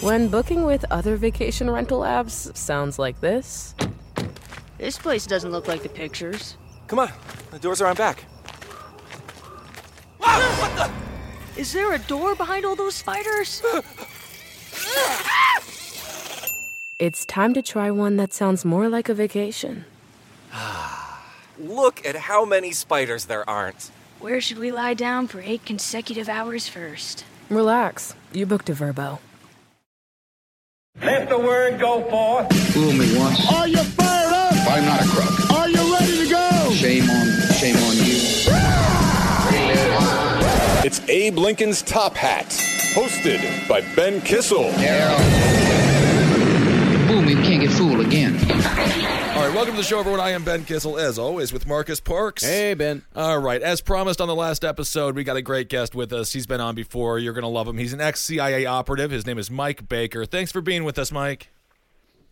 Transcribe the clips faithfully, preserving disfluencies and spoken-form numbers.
When booking with other vacation rental apps sounds like this. This place doesn't look like the pictures. Come on, the doors are on back. Whoa, what the? Is there a door behind all those spiders? It's time to try one that sounds more like a vacation. Look at how many spiders there aren't. Where should we lie down for eight consecutive hours first? Relax. You booked a Vrbo. Let the word go forth. Fool me once. Are you fired up? If I'm not a crook. Are you ready to go? Shame on, shame on you. It's Abe Lincoln's Top Hat, hosted by Ben Kissel. Yeah. Boom! You can't get fooled again. All right, welcome to the show, everyone. I am Ben Kissel, as always, with Marcus Parks. Hey, Ben. All right, as promised on the last episode, we got a great guest with us. He's been on before. You're going to love him. He's an ex-C I A operative. His name is Mike Baker. Thanks for being with us, Mike.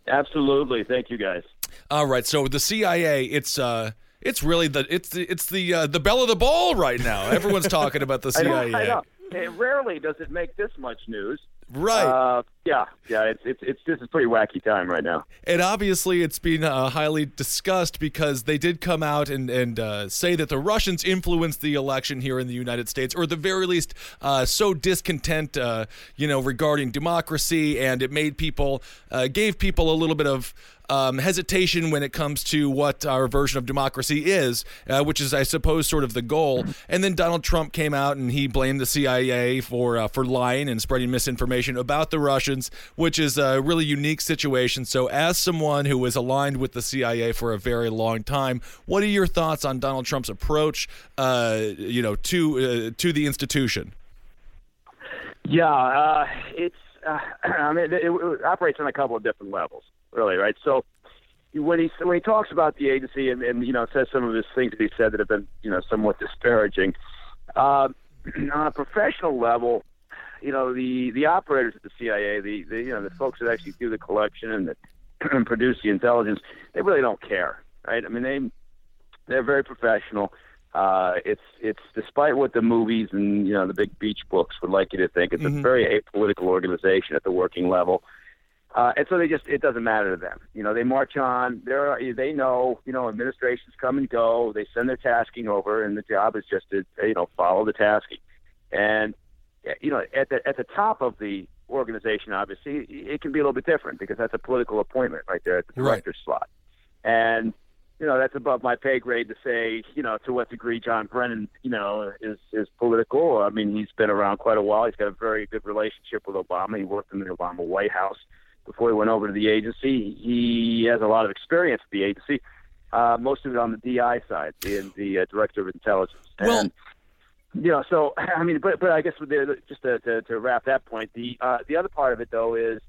Absolutely. Thank you, guys. All right, so the C I A, it's uh, it's really the it's the, it's the uh, the belle of the ball right now. Everyone's talking about the C I A. I know, I know. It rarely does it make this much news. Right. Uh, yeah, yeah. It's it's it's this is pretty wacky time right now. And obviously, it's been uh, highly discussed because they did come out and and uh, say that the Russians influenced the election here in the United States, or at the very least, uh, so discontent, uh, you know, regarding democracy, and it made people, uh, gave people a little bit of um, hesitation when it comes to what our version of democracy is, uh, which is, I suppose, sort of the goal. And then Donald Trump came out and he blamed the C I A for uh, for lying and spreading misinformation about the Russians, which is a really unique situation. So as someone who was aligned with the C I A for a very long time, what are your thoughts on Donald Trump's approach uh, you know, to uh, to the institution? Yeah, uh, it's uh, I mean, it, it operates on a couple of different levels, really, right? So when he when he talks about the agency and, and you know, says some of his things that he said that have been, you know, somewhat disparaging, uh, on a professional level, you know, the, the operators at the C I A, the, the you know the folks that actually do the collection and that produce the intelligence, they really don't care, right? I mean, they they're very professional. Uh, it's it's despite what the movies and you know the big beach books would like you to think, it's mm-hmm. a very apolitical organization at the working level, uh, and so they just it doesn't matter to them. You know, they march on. They they know you know administrations come and go. They send their tasking over, and the job is just to you know follow the tasking, and you know, at the at the top of the organization, obviously, it can be a little bit different because that's a political appointment right there at the director's right. slot. And, you know, that's above my pay grade to say, you know, to what degree John Brennan, you know, is, is political. I mean, he's been around quite a while. He's got a very good relationship with Obama. He worked in the Obama White House before he went over to the agency. He has a lot of experience at the agency, uh, most of it on the D I side, the, the uh, Director of Intelligence. Well, and, You know, so, I mean, but but I guess just to, to, to wrap that point, the uh, the other part of it, though, is,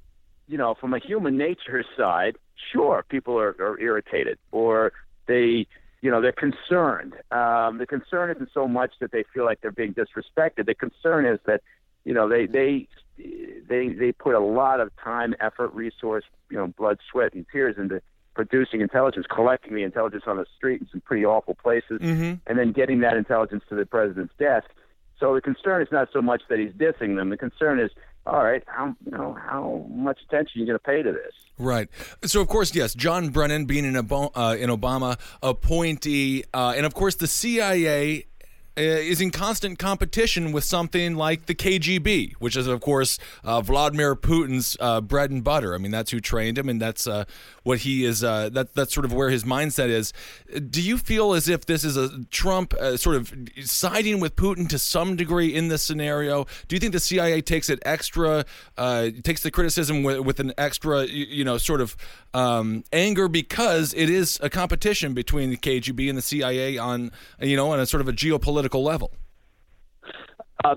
you know, from a human nature side, sure, people are, are irritated or they, you know, they're concerned. Um, the concern isn't so much that they feel like they're being disrespected. The concern is that, you know, they they they, they put a lot of time, effort, resource, you know, blood, sweat, and tears into producing intelligence, collecting the intelligence on the street in some pretty awful places, mm-hmm. and then getting that intelligence to the president's desk. So the concern is not so much that he's dissing them. The concern is, all right, how you know how much attention are you going to pay to this? Right. So, of course, yes, John Brennan being an Obama, uh, an Obama appointee, uh, and, of course, the C I A is in constant competition with something like the K G B, which is, of course, uh, Vladimir Putin's uh, bread and butter. I mean, that's who trained him, and that's uh, what he is. Uh, that that's sort of where his mindset is. Do you feel as if this is a Trump uh, sort of siding with Putin to some degree in this scenario? Do you think the C I A takes it extra, uh, takes the criticism with, with an extra, you, you know, sort of um, anger because it is a competition between the K G B and the C I A on, you know, on a sort of a geopolitical level? Uh,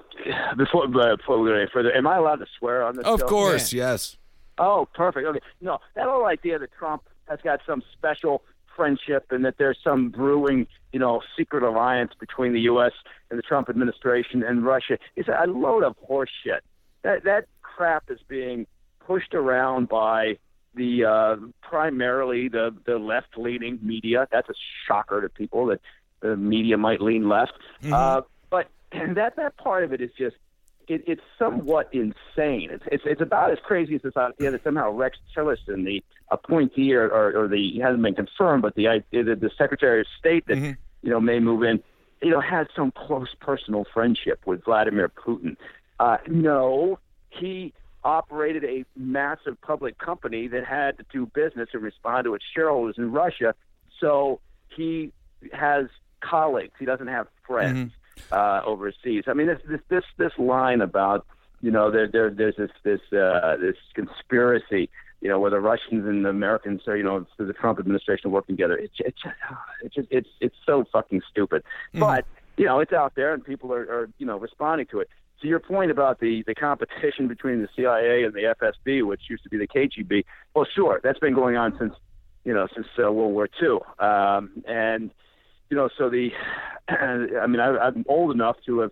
before, uh, before we go any further, am I allowed to swear on this? Of show? course, yeah. yes. Oh, perfect. Okay, no, that whole idea that Trump has got some special friendship and that there's some brewing, you know, secret alliance between the U S and the Trump administration and Russia is a load of horse shit. That that crap is being pushed around by the uh, primarily the, the left-leaning media. That's a shocker to people that the media might lean left. Mm-hmm. Uh, but and that that part of it is just it, it's somewhat insane. It's, it's it's about as crazy as this idea that somehow Rex Tillerson, the appointee, or, or, or the he hasn't been confirmed, but the the, the Secretary of State that mm-hmm. you know may move in, you know, had some close personal friendship with Vladimir Putin. Uh, no, he operated a massive public company that had to do business and respond to its shareholders in Russia. So he has colleagues. He doesn't have friends mm-hmm. uh, overseas. I mean, this this this, this line about, you know, there, there there's this this uh, this conspiracy, you know, where the Russians and the Americans are, you know, through the Trump administration working together. It's it's it's just, it's, it's so fucking stupid. Mm-hmm. But you know, it's out there, and people are, are you know responding to it. To your point about the, the competition between the C I A and the F S B, which used to be the K G B, well, sure, that's been going on since, you know, since uh, World War Two. Um, and, you know, so the, I mean, I, I'm old enough to have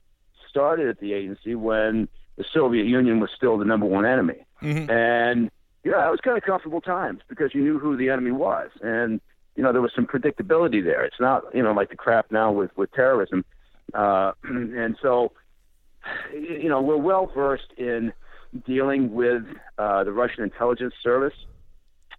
started at the agency when the Soviet Union was still the number one enemy. Mm-hmm. And, you know, it was kind of comfortable times because you knew who the enemy was. And, you know, there was some predictability there. It's not, you know, like the crap now with, with terrorism. Uh, and so... You know, we're well versed in dealing with uh, the Russian intelligence service.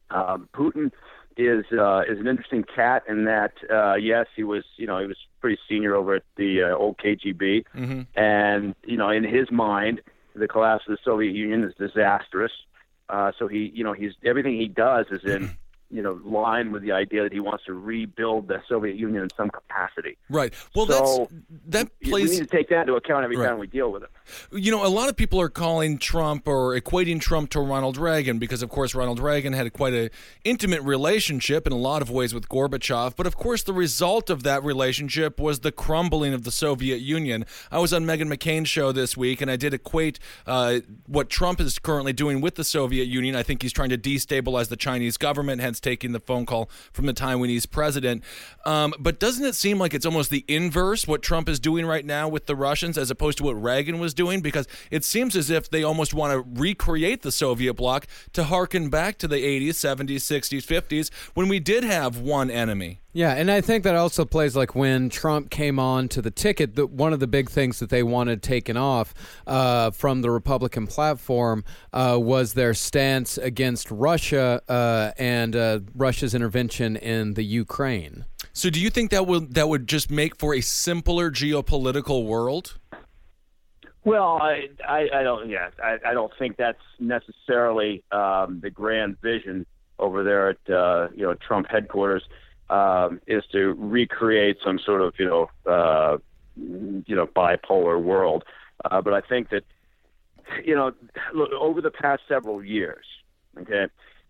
Um, Putin is uh, is an interesting cat in that, uh, yes, he was, you know, he was pretty senior over at the uh, old K G B, mm-hmm. and you know, in his mind, the collapse of the Soviet Union is disastrous. Uh, so he, you know, he's everything he does is in. Mm-hmm. you know, line with the idea that he wants to rebuild the Soviet Union in some capacity. Right. Well, so that's, that plays... We need to take that into account every right. time we deal with it. You know, a lot of people are calling Trump or equating Trump to Ronald Reagan because, of course, Ronald Reagan had quite an intimate relationship in a lot of ways with Gorbachev. But, of course, the result of that relationship was the crumbling of the Soviet Union. I was on Meghan McCain's show this week, and I did equate uh, what Trump is currently doing with the Soviet Union. I think he's trying to destabilize the Chinese government, hence taking the phone call from the Taiwanese president. Um, but doesn't it seem like it's almost the inverse, what Trump is doing right now with the Russians as opposed to what Reagan was doing? Because it seems as if they almost want to recreate the Soviet bloc to harken back to the eighties, seventies, sixties, fifties when we did have one enemy. Yeah, and I think that also plays like when Trump came on to the ticket, that one of the big things that they wanted taken off uh, from the Republican platform uh, was their stance against Russia uh, and uh, Russia's intervention in the Ukraine. So do you think that would, that would just make for a simpler geopolitical world? Well, I, I, I don't yeah, I, I don't think that's necessarily um, the grand vision over there at uh, you know Trump headquarters. Um, is to recreate some sort of, you know, uh, you know, bipolar world. Uh, but I think that, you know, look, over the past several years, okay,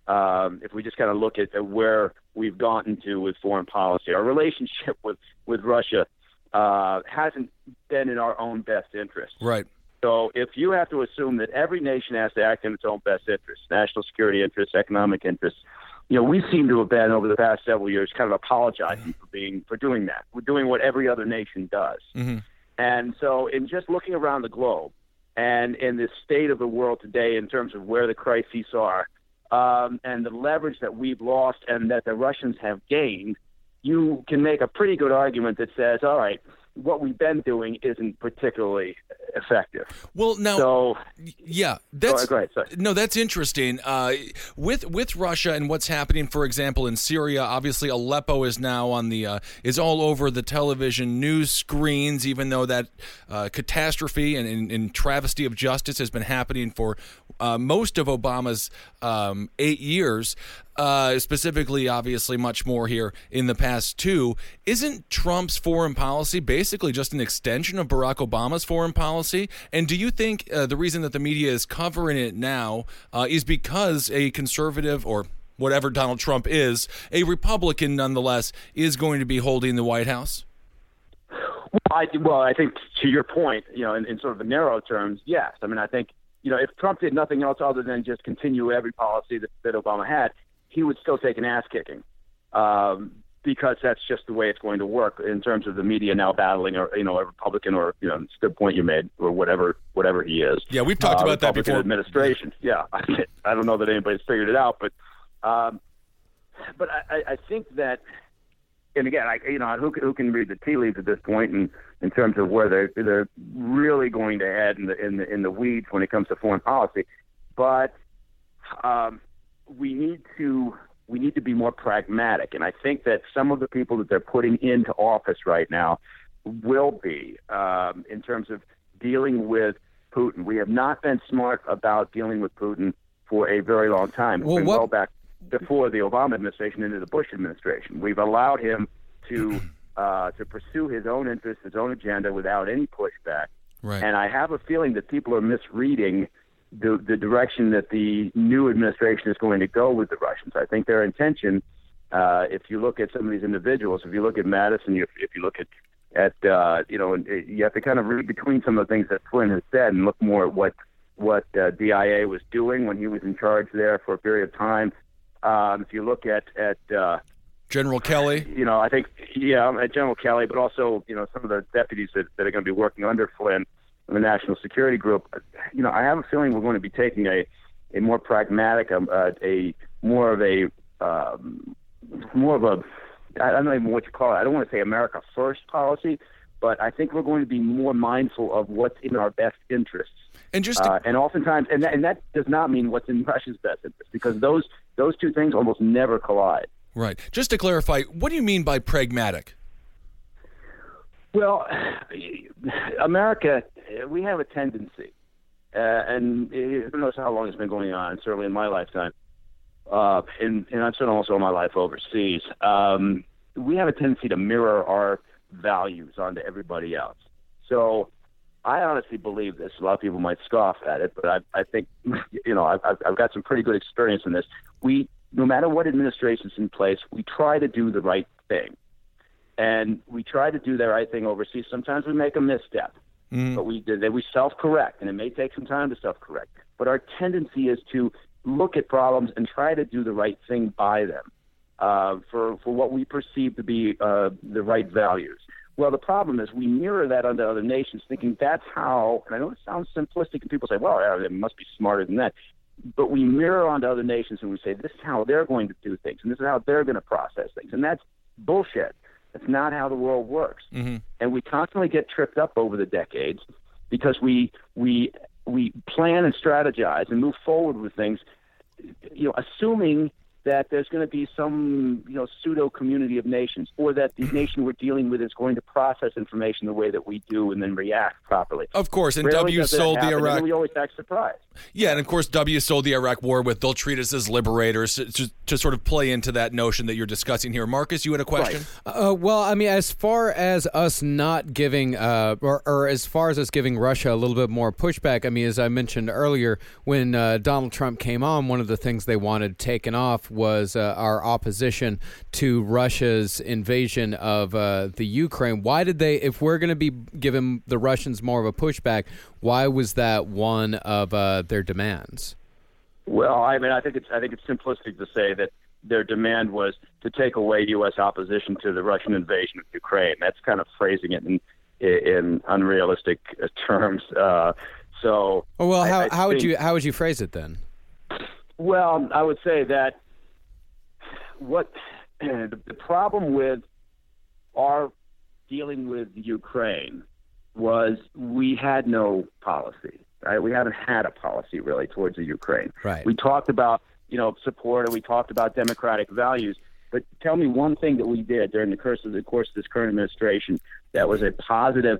um, if we just kind of look at, at where we've gotten to with foreign policy, our relationship with, with Russia uh, hasn't been in our own best interest. Right. So if you have to assume that every nation has to act in its own best interest, national security interests, economic interests, you know, we seem to have been over the past several years kind of apologizing for being for doing that. We're doing what every other nation does. Mm-hmm. And so in just looking around the globe and in the state of the world today in terms of where the crises are um, and the leverage that we've lost and that the Russians have gained, you can make a pretty good argument that says, all right, what we've been doing isn't particularly effective. Well, now, so, yeah, that's oh, ahead, no, that's interesting. Uh, with with Russia and what's happening, for example, in Syria, obviously Aleppo is now on the uh, is all over the television news screens, even though that uh, catastrophe and, and, and travesty of justice has been happening for uh, most of Obama's um, eight years. Uh, specifically, obviously, much more here in the past two. Isn't Trump's foreign policy basically just an extension of Barack Obama's foreign policy? And do you think uh, the reason that the media is covering it now uh, is because a conservative or whatever Donald Trump is, a Republican nonetheless, is going to be holding the White House? I, well, I think to your point, you know, in, in sort of narrow terms, yes. I mean, I think, you know, if Trump did nothing else other than just continue every policy that, that Obama had, he would still take an ass kicking um, because that's just the way it's going to work in terms of the media now battling, or, you know, a Republican, or, you know, the point you made, or whatever, whatever he is. Yeah, we've talked uh, about Republican that before. Administration. Yeah, I don't know that anybody's figured it out, but, um, but I, I think that. And again, I, you know, who can, who can read the tea leaves at this point, in, in terms of where they're they're really going to head in the in the in the weeds when it comes to foreign policy. But um, we need to we need to be more pragmatic, and I think that some of the people that they're putting into office right now will be um, in terms of dealing with Putin. We have not been smart about dealing with Putin for a very long time. Well, what- well back. Before the Obama administration into the Bush administration, we've allowed him to uh, to pursue his own interests, his own agenda, without any pushback. Right. And I have a feeling that people are misreading the the direction that the new administration is going to go with the Russians. I think their intention, uh, if you look at some of these individuals, if you look at Madison, if, if you look at at uh, you know, you have to kind of read between some of the things that Flynn has said and look more at what what uh, D I A was doing when he was in charge there for a period of time. Um, if you look at at uh, General Kelly, you know, I think yeah, General Kelly, but also, you know, some of the deputies that, that are going to be working under Flynn in the National Security Group. You know, I have a feeling we're going to be taking a, a more pragmatic, um, uh, a more of a um, more of a I don't know even what you call it. I don't want to say America First policy, but I think we're going to be more mindful of what's in our best interests. And just to- uh, and oftentimes, and that, and that does not mean what's in Russia's best interest, because those those two things almost never collide. Right. Just to clarify, what do you mean by pragmatic? Well, America, we have a tendency, uh, and who knows how long it's been going on, certainly in my lifetime, uh, and, and I've spent almost all my life overseas, um, we have a tendency to mirror our values onto everybody else. So I honestly believe this. A lot of people might scoff at it, but I, I think, you know, I've, I've got some pretty good experience in this. We, no matter what administration's in place, we try to do the right thing. And we try to do the right thing overseas. Sometimes we make a misstep, mm. but we we self-correct, and it may take some time to self-correct. But our tendency is to look at problems and try to do the right thing by them uh, for, for what we perceive to be uh, the right values. Well, the problem is we mirror that onto other nations, thinking that's how, and I know it sounds simplistic, and people say, well, it must be smarter than that, but we mirror onto other nations and we say, this is how they're going to do things, and this is how they're going to process things, and that's bullshit. That's not how the world works. Mm-hmm. And we constantly get tripped up over the decades because we we we plan and strategize and move forward with things, you know, assuming that there's going to be some, you know, pseudo community of nations, or that the nation we're dealing with is going to process information the way that we do and then react properly. Of course, and Rarely W sold happen, the Iraq. We always act surprised. Yeah, and of course, W sold the Iraq War with they'll treat us as liberators to, to, to sort of play into that notion that you're discussing here. Marcus, you had a question? Right. Uh, well, I mean, as far as us not giving, uh, or, or as far as us giving Russia a little bit more pushback, I mean, as I mentioned earlier, when uh, Donald Trump came on, one of the things they wanted taken off was uh, our opposition to Russia's invasion of uh, the Ukraine. Why did they, if we're going to be giving the Russians more of a pushback, why was that one of uh, their demands? Well, I mean, I think it's I think it's simplistic to say that their demand was to take away U S opposition to the Russian invasion of Ukraine. That's kind of phrasing it in, in unrealistic terms. Uh, so, oh, well, how, I, I how think, would you how would you phrase it then? Well, I would say that. What the problem with our dealing with Ukraine was we had no policy, right? We haven't had a policy really towards the Ukraine. Right. We talked about, you know, support, and we talked about democratic values. But tell me one thing that we did during the course of the course of this current administration that was a positive,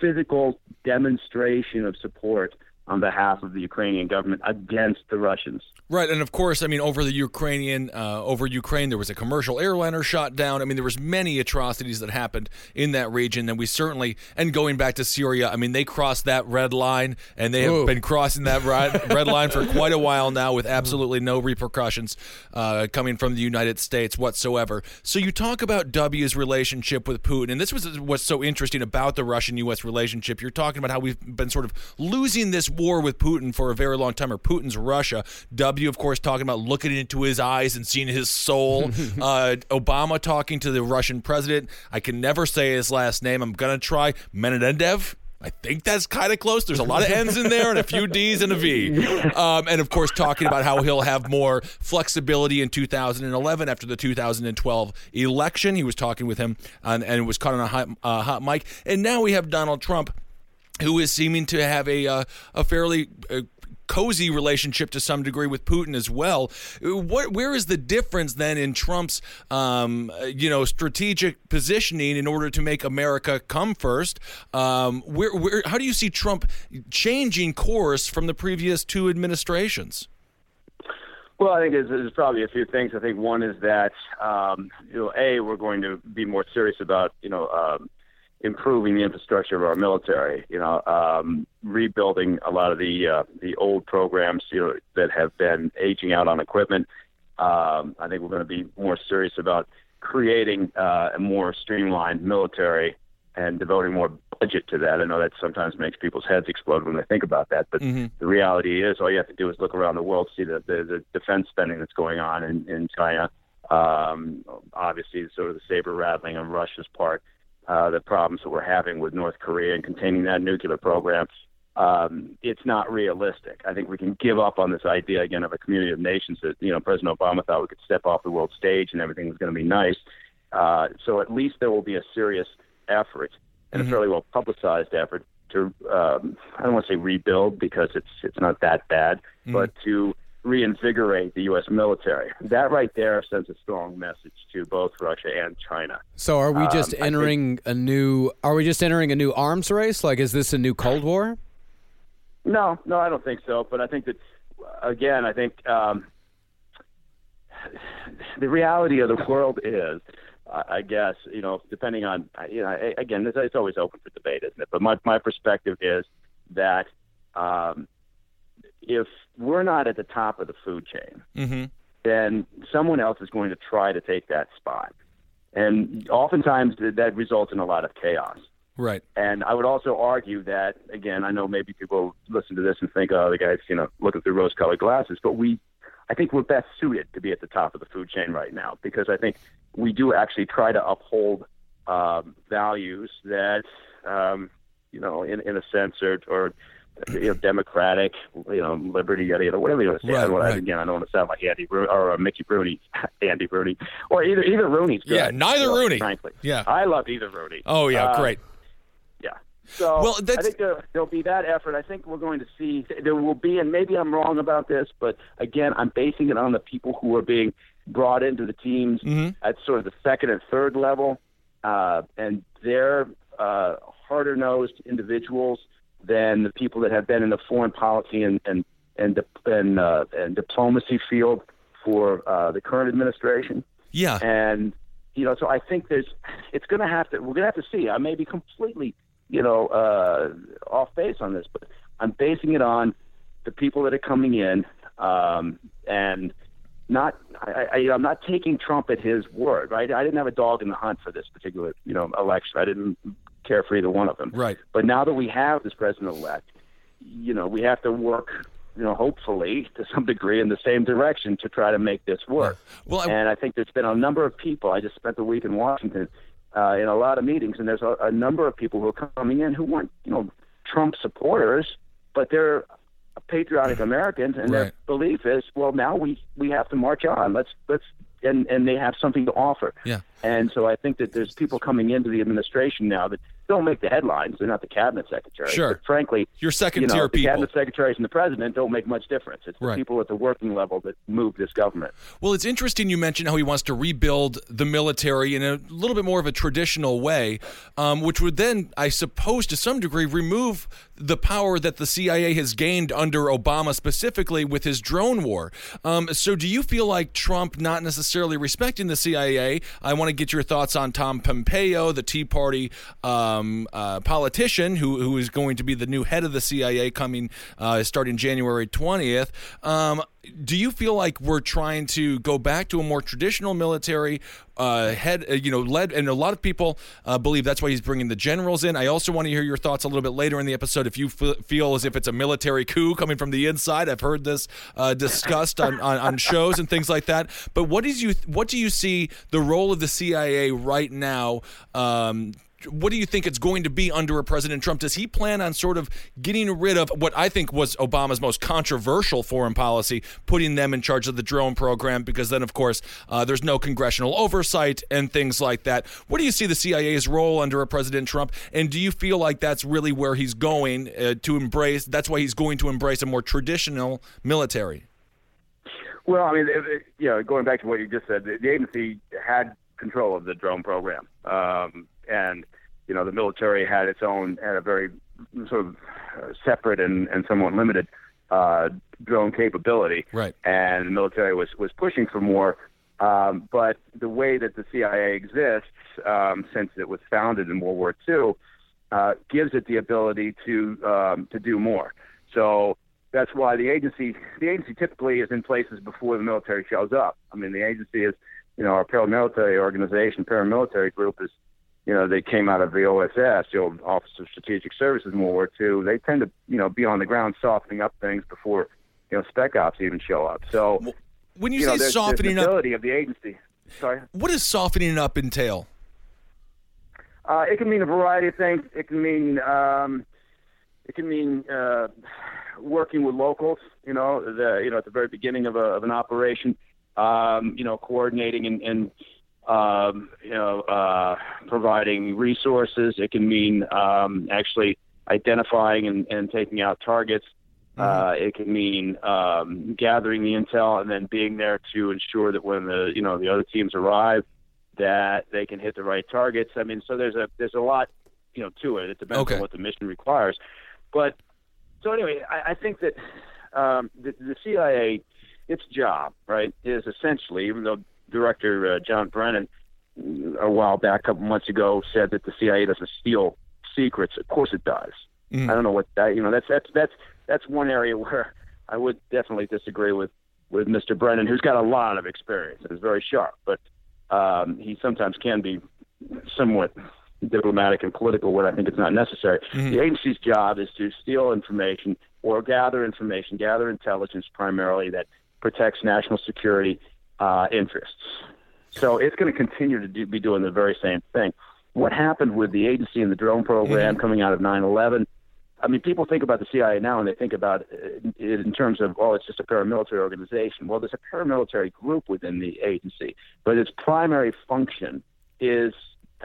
physical demonstration of support on behalf of the Ukrainian government against the Russians. Right, and of course, I mean, over the Ukrainian, uh, over Ukraine, there was a commercial airliner shot down. I mean, there was many atrocities that happened in that region, and we certainly, and going back to Syria, I mean, they crossed that red line, and they have Ooh. been crossing that red, red line for quite a while now with absolutely no repercussions uh, coming from the United States whatsoever. So you talk about W's relationship with Putin, and this was what's so interesting about the Russian U S relationship. You're talking about how we've been sort of losing this war with Putin for a very long time, or Putin's Russia. W, of course, talking about looking into his eyes and seeing his soul. uh, Obama talking to the Russian president. I can never say his last name. I'm going to try. Medvedev. I think that's kind of close. There's a lot of N's in there and a few D's and a V. Um, and, of course, talking about how he'll have more flexibility in two thousand eleven after the two thousand twelve election. He was talking with him, on, and it was caught on a hot, uh, hot mic. And now we have Donald Trump, who is seeming to have a uh, a fairly uh, cozy relationship to some degree with Putin as well. What, where is the difference then in Trump's um, you know strategic positioning in order to make America come first? Um, where, where how do you see Trump changing course from the previous two administrations? Well, I think there's, there's probably a few things. I think one is that um, you know, a we're going to be more serious about you know. Uh, improving the infrastructure of our military, you know, um, rebuilding a lot of the uh, the old programs, you know, that have been aging out on equipment. Um, I think we're going to be more serious about creating uh, a more streamlined military and devoting more budget to that. I know that sometimes makes people's heads explode when they think about that, but mm-hmm. the reality is all you have to do is look around the world, see the, the, the defense spending that's going on in, in China. Um, obviously, sort of the saber rattling on Russia's part. Uh, the problems that we're having with North Korea and containing that nuclear program, um, it's not realistic. I think we can give up on this idea, again, of a community of nations that, you know, President Obama thought we could step off the world stage and everything was going to be nice. Uh, so at least there will be a serious effort and mm-hmm. a fairly well-publicized effort to, um, I don't want to say rebuild because it's it's not that bad, mm-hmm. but to reinvigorate the U S military. That right there sends a strong message to both Russia and China. So are we just um, entering think, a new are we just entering a new arms race? Like, is this a new Cold War? No, no, I don't think so. But I think that, again, I think um, the reality of the world is, I guess, you know, depending on, you know, again, it's always open for debate, isn't it? But my, my perspective is that um, if we're not at the top of the food chain, mm-hmm. then someone else is going to try to take that spot. And oftentimes that results in a lot of chaos. Right. And I would also argue that, again, I know maybe people listen to this and think, oh, the guy's, you know, looking through rose-colored glasses, but we, I think we're best suited to be at the top of the food chain right now because I think we do actually try to uphold um, values that, um, you know, in, in a sense or, or You know, democratic, you know, liberty, yada yada, whatever you want to say. Right, I don't want right. to, again, I don't want to sound like Andy Rooney or uh, Mickey Rooney, Andy Rooney, or either either Rooney's good. Yeah, neither well, Rooney. Frankly, yeah, I love either Rooney. Oh yeah, uh, great. Yeah. So well, I think there, there'll be that effort. I think we're going to see there will be, and maybe I'm wrong about this, but again, I'm basing it on the people who are being brought into the teams mm-hmm. at sort of the second and third level, uh, and they're uh, harder nosed individuals than the people that have been in the foreign policy and and and and, uh, and diplomacy field for uh, the current administration. Yeah, and you know, so I think there's it's going to have to we're going to have to see. I may be completely you know uh, off base on this, but I'm basing it on the people that are coming in um, and not I, I, I'm not taking Trump at his word. Right, I didn't have a dog in the hunt for this particular you know election. I didn't care for either one of them. Right. But now that we have this president-elect, you know, we have to work, you know, hopefully to some degree in the same direction to try to make this work. Well, I, and I think there's been a number of people, I just spent the week in Washington uh, in a lot of meetings, and there's a, a number of people who are coming in who weren't, you know, Trump supporters, but they're patriotic Americans, and right. their belief is, well, now we, we have to march on. Let's, let's, and, and they have something to offer. Yeah. And so I think that there's people coming into the administration now that don't make the headlines. They're not the cabinet secretary. Sure. But frankly, your second you know, tier the people. Cabinet secretaries and the president don't make much difference. It's the right. people at the working level that move this government. Well, it's interesting you mentioned how he wants to rebuild the military in a little bit more of a traditional way, um, which would then, I suppose, to some degree, remove the power that the C I A has gained under Obama specifically with his drone war. Um, so do you feel like Trump not necessarily respecting the C I A? I want to get your thoughts on Tom Pompeo, the Tea Party um, uh, politician who, who is going to be the new head of the C I A coming uh, starting January twentieth. Um, do you feel like we're trying to go back to a more traditional military uh, head, uh, you know, led? And a lot of people uh, believe that's why he's bringing the generals in. I also want to hear your thoughts a little bit later in the episode if you f- feel as if it's a military coup coming from the inside. I've heard this uh, discussed on, on, on shows and things like that. But what is you what do you see the role of the C I A right now? Um, What do you think it's going to be under a President Trump? Does he plan on sort of getting rid of what I think was Obama's most controversial foreign policy, putting them in charge of the drone program? Because then, of course, uh, there's no congressional oversight and things like that. What do you see the C I A's role under a President Trump? And do you feel like that's really where he's going uh, to embrace? That's why he's going to embrace a more traditional military. Well, I mean, it, it, you know, going back to what you just said, the, the agency had control of the drone program. Um, And, you know, the military had its own, had a very sort of separate and, and somewhat limited uh, drone capability. Right. And the military was, was pushing for more. Um, but the way that the C I A exists, um, since it was founded in World War Two, uh, gives it the ability to um, to do more. So that's why the agency, the agency typically is in places before the military shows up. I mean, the agency is, you know, our paramilitary organization, paramilitary group is, you know, they came out of the O S S, the old Office of Strategic Services in World War Two. They tend to, you know, be on the ground softening up things before, you know, Spec Ops even show up. So when you, you say know, there's, softening there's the ability up, of the agency. Sorry, what does softening up entail? Uh, it can mean a variety of things. It can mean um, it can mean uh, working with locals. You know, the you know at the very beginning of a of an operation, um, you know, coordinating and. and Um, you know, uh, providing resources. It can mean um, actually identifying and, and taking out targets. Mm-hmm. Uh, it can mean um, gathering the intel and then being there to ensure that when the you know the other teams arrive, that they can hit the right targets. I mean, so there's a there's a lot you know to it. It depends okay. on what the mission requires. But so anyway, I, I think that um, the, the C I A, its job right is essentially, even though Director uh, John Brennan a while back, a couple months ago, said that the C I A doesn't steal secrets. Of course it does. Mm. I don't know what that, you know, that's, that's, that's, that's one area where I would definitely disagree with, with Mister Brennan, who's got a lot of experience and is very sharp, but um, he sometimes can be somewhat diplomatic and political when I think it's not necessary. Mm. The agency's job is to steal information or gather information, gather intelligence primarily that protects national security Uh, interests. So it's going to continue to do, be doing the very same thing. What happened with the agency and the drone program mm-hmm. coming out of nine eleven, I mean, people think about the C I A now and they think about it in terms of, oh, it's just a paramilitary organization. Well, there's a paramilitary group within the agency, but its primary function is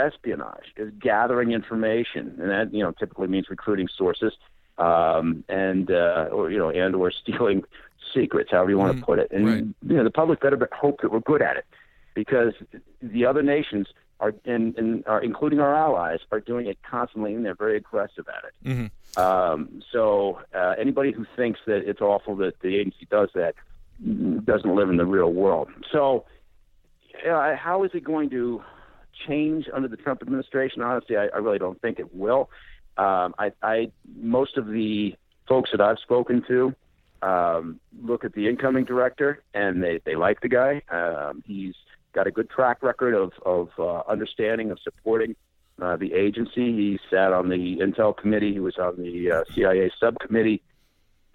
espionage, is gathering information. And that, you know, typically means recruiting sources um, and, uh, or, you know, and or stealing secrets, however you want mm, to put it. And, right. you know, the public better hope that we're good at it because the other nations, are, and, and are, including our allies, are doing it constantly, and they're very aggressive at it. Mm-hmm. Um, so uh, anybody who thinks that it's awful that the agency does that doesn't live in the real world. So uh, how is it going to change under the Trump administration? Honestly, I, I really don't think it will. Um, I, I most of the folks that I've spoken to, Um, look at the incoming director, and they, they like the guy. Um, he's got a good track record of, of uh, understanding, of supporting uh, the agency. He sat on the Intel Committee. He was on the uh, C I A subcommittee.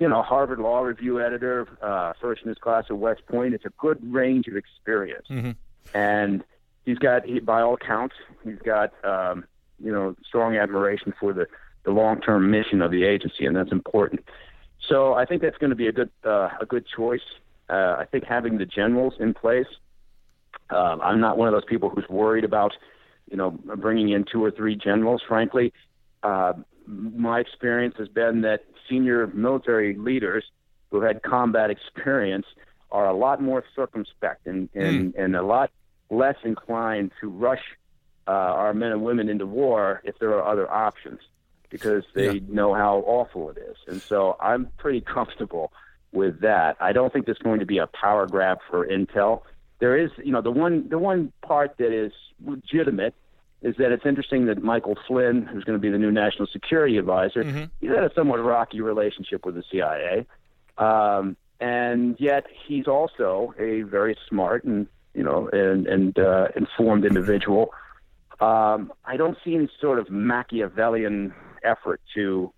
You know, Harvard Law Review editor, uh, first in his class at West Point. It's a good range of experience. Mm-hmm. And he's got, he, by all accounts, he's got, um, you know, strong admiration for the, the long-term mission of the agency, and that's important. So I think that's going to be a good uh, a good choice. Uh, I think having the generals in place Um, I'm not one of those people who's worried about, you know, bringing in two or three generals, frankly. Uh, my experience has been that senior military leaders who had combat experience are a lot more circumspect and, and, mm. and a lot less inclined to rush uh, our men and women into war if there are other options, because they yeah. know how awful it is. And so I'm pretty comfortable with that. I don't think there's going to be a power grab for intel. There is, you know, the one the one part that is legitimate is that it's interesting that Michael Flynn, who's going to be the new national security advisor, mm-hmm. he's had a somewhat rocky relationship with the C I A. Um, and yet he's also a very smart and, you know, and, and uh, informed individual. Um, I don't see any sort of Machiavellian effort to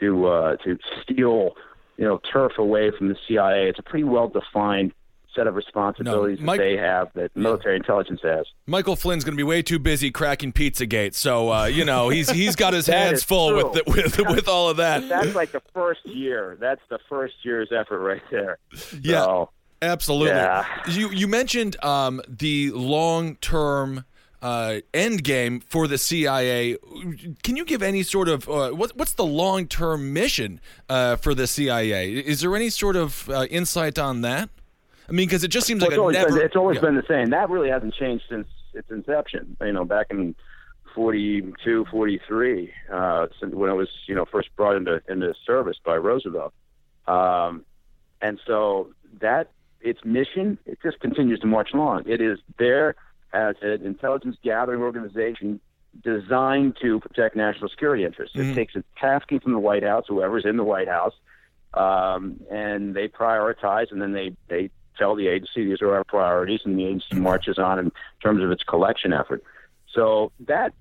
to uh, to steal, you know, turf away from the C I A. It's a pretty well-defined set of responsibilities no, Mike, that they have that military yeah. intelligence has. Michael Flynn's going to be way too busy cracking Pizzagate, so uh, you know he's he's got his hands full true. with the, with that's, with all of that. That's like the first year. That's the first year's effort right there. Yeah, so, absolutely. Yeah. You you mentioned um, the long-term uh, end game for the C I A. Can you give any sort of uh, what, what's the long-term mission uh, for the C I A? Is there any sort of uh, insight on that? I mean, because it just seems well, like it's always, never, been, it's always yeah. been the same. That really hasn't changed since its inception. You know, back in forty-two, forty-three, uh, when it was, you know, first brought into into service by Roosevelt. Um, and so that its mission, it just continues to march along. It is there as an intelligence gathering organization designed to protect national security interests. Mm-hmm. It takes its tasking from the White House, whoever's in the White House, um, and they prioritize, and then they they. tell the agency these are our priorities, and the agency marches on in terms of its collection effort. So that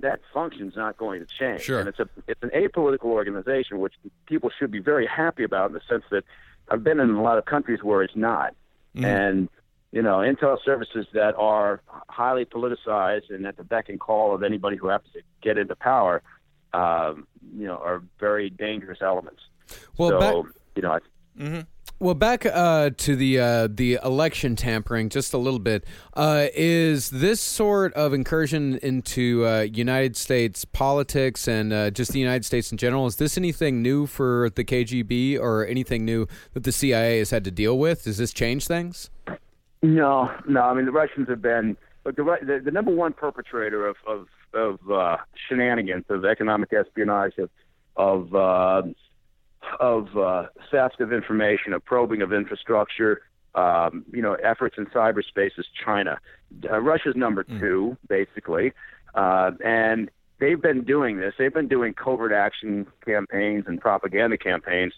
that function's not going to change. Sure. And it's a it's an apolitical organization, which people should be very happy about, in the sense that I've been in a lot of countries where it's not. Mm-hmm. And you know, intel services that are highly politicized and at the beck and call of anybody who happens to get into power, um, you know, are very dangerous elements. Well, so back- you know. I, mm-hmm. Well, back uh, to the uh, the election tampering just a little bit. Uh, is this sort of incursion into uh, United States politics and uh, just the United States in general, is this anything new for the K G B or anything new that the C I A has had to deal with? Does this change things? No, no. I mean, the Russians have been look, the, the, the number one perpetrator of of, of uh, shenanigans, of economic espionage, of of uh, of uh, theft of information, of probing of infrastructure, um, you know, efforts in cyberspace is China. Uh, Russia's number two, mm. basically, uh, and they've been doing this. They've been doing covert action campaigns and propaganda campaigns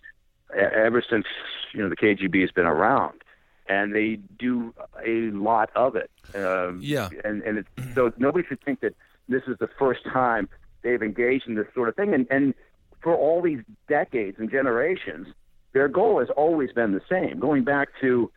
ever since, you know, the K G B has been around, and they do a lot of it. Um, yeah. And, and it's, so nobody should think that this is the first time they've engaged in this sort of thing, and, and for all these decades and generations, their goal has always been the same. Going back to,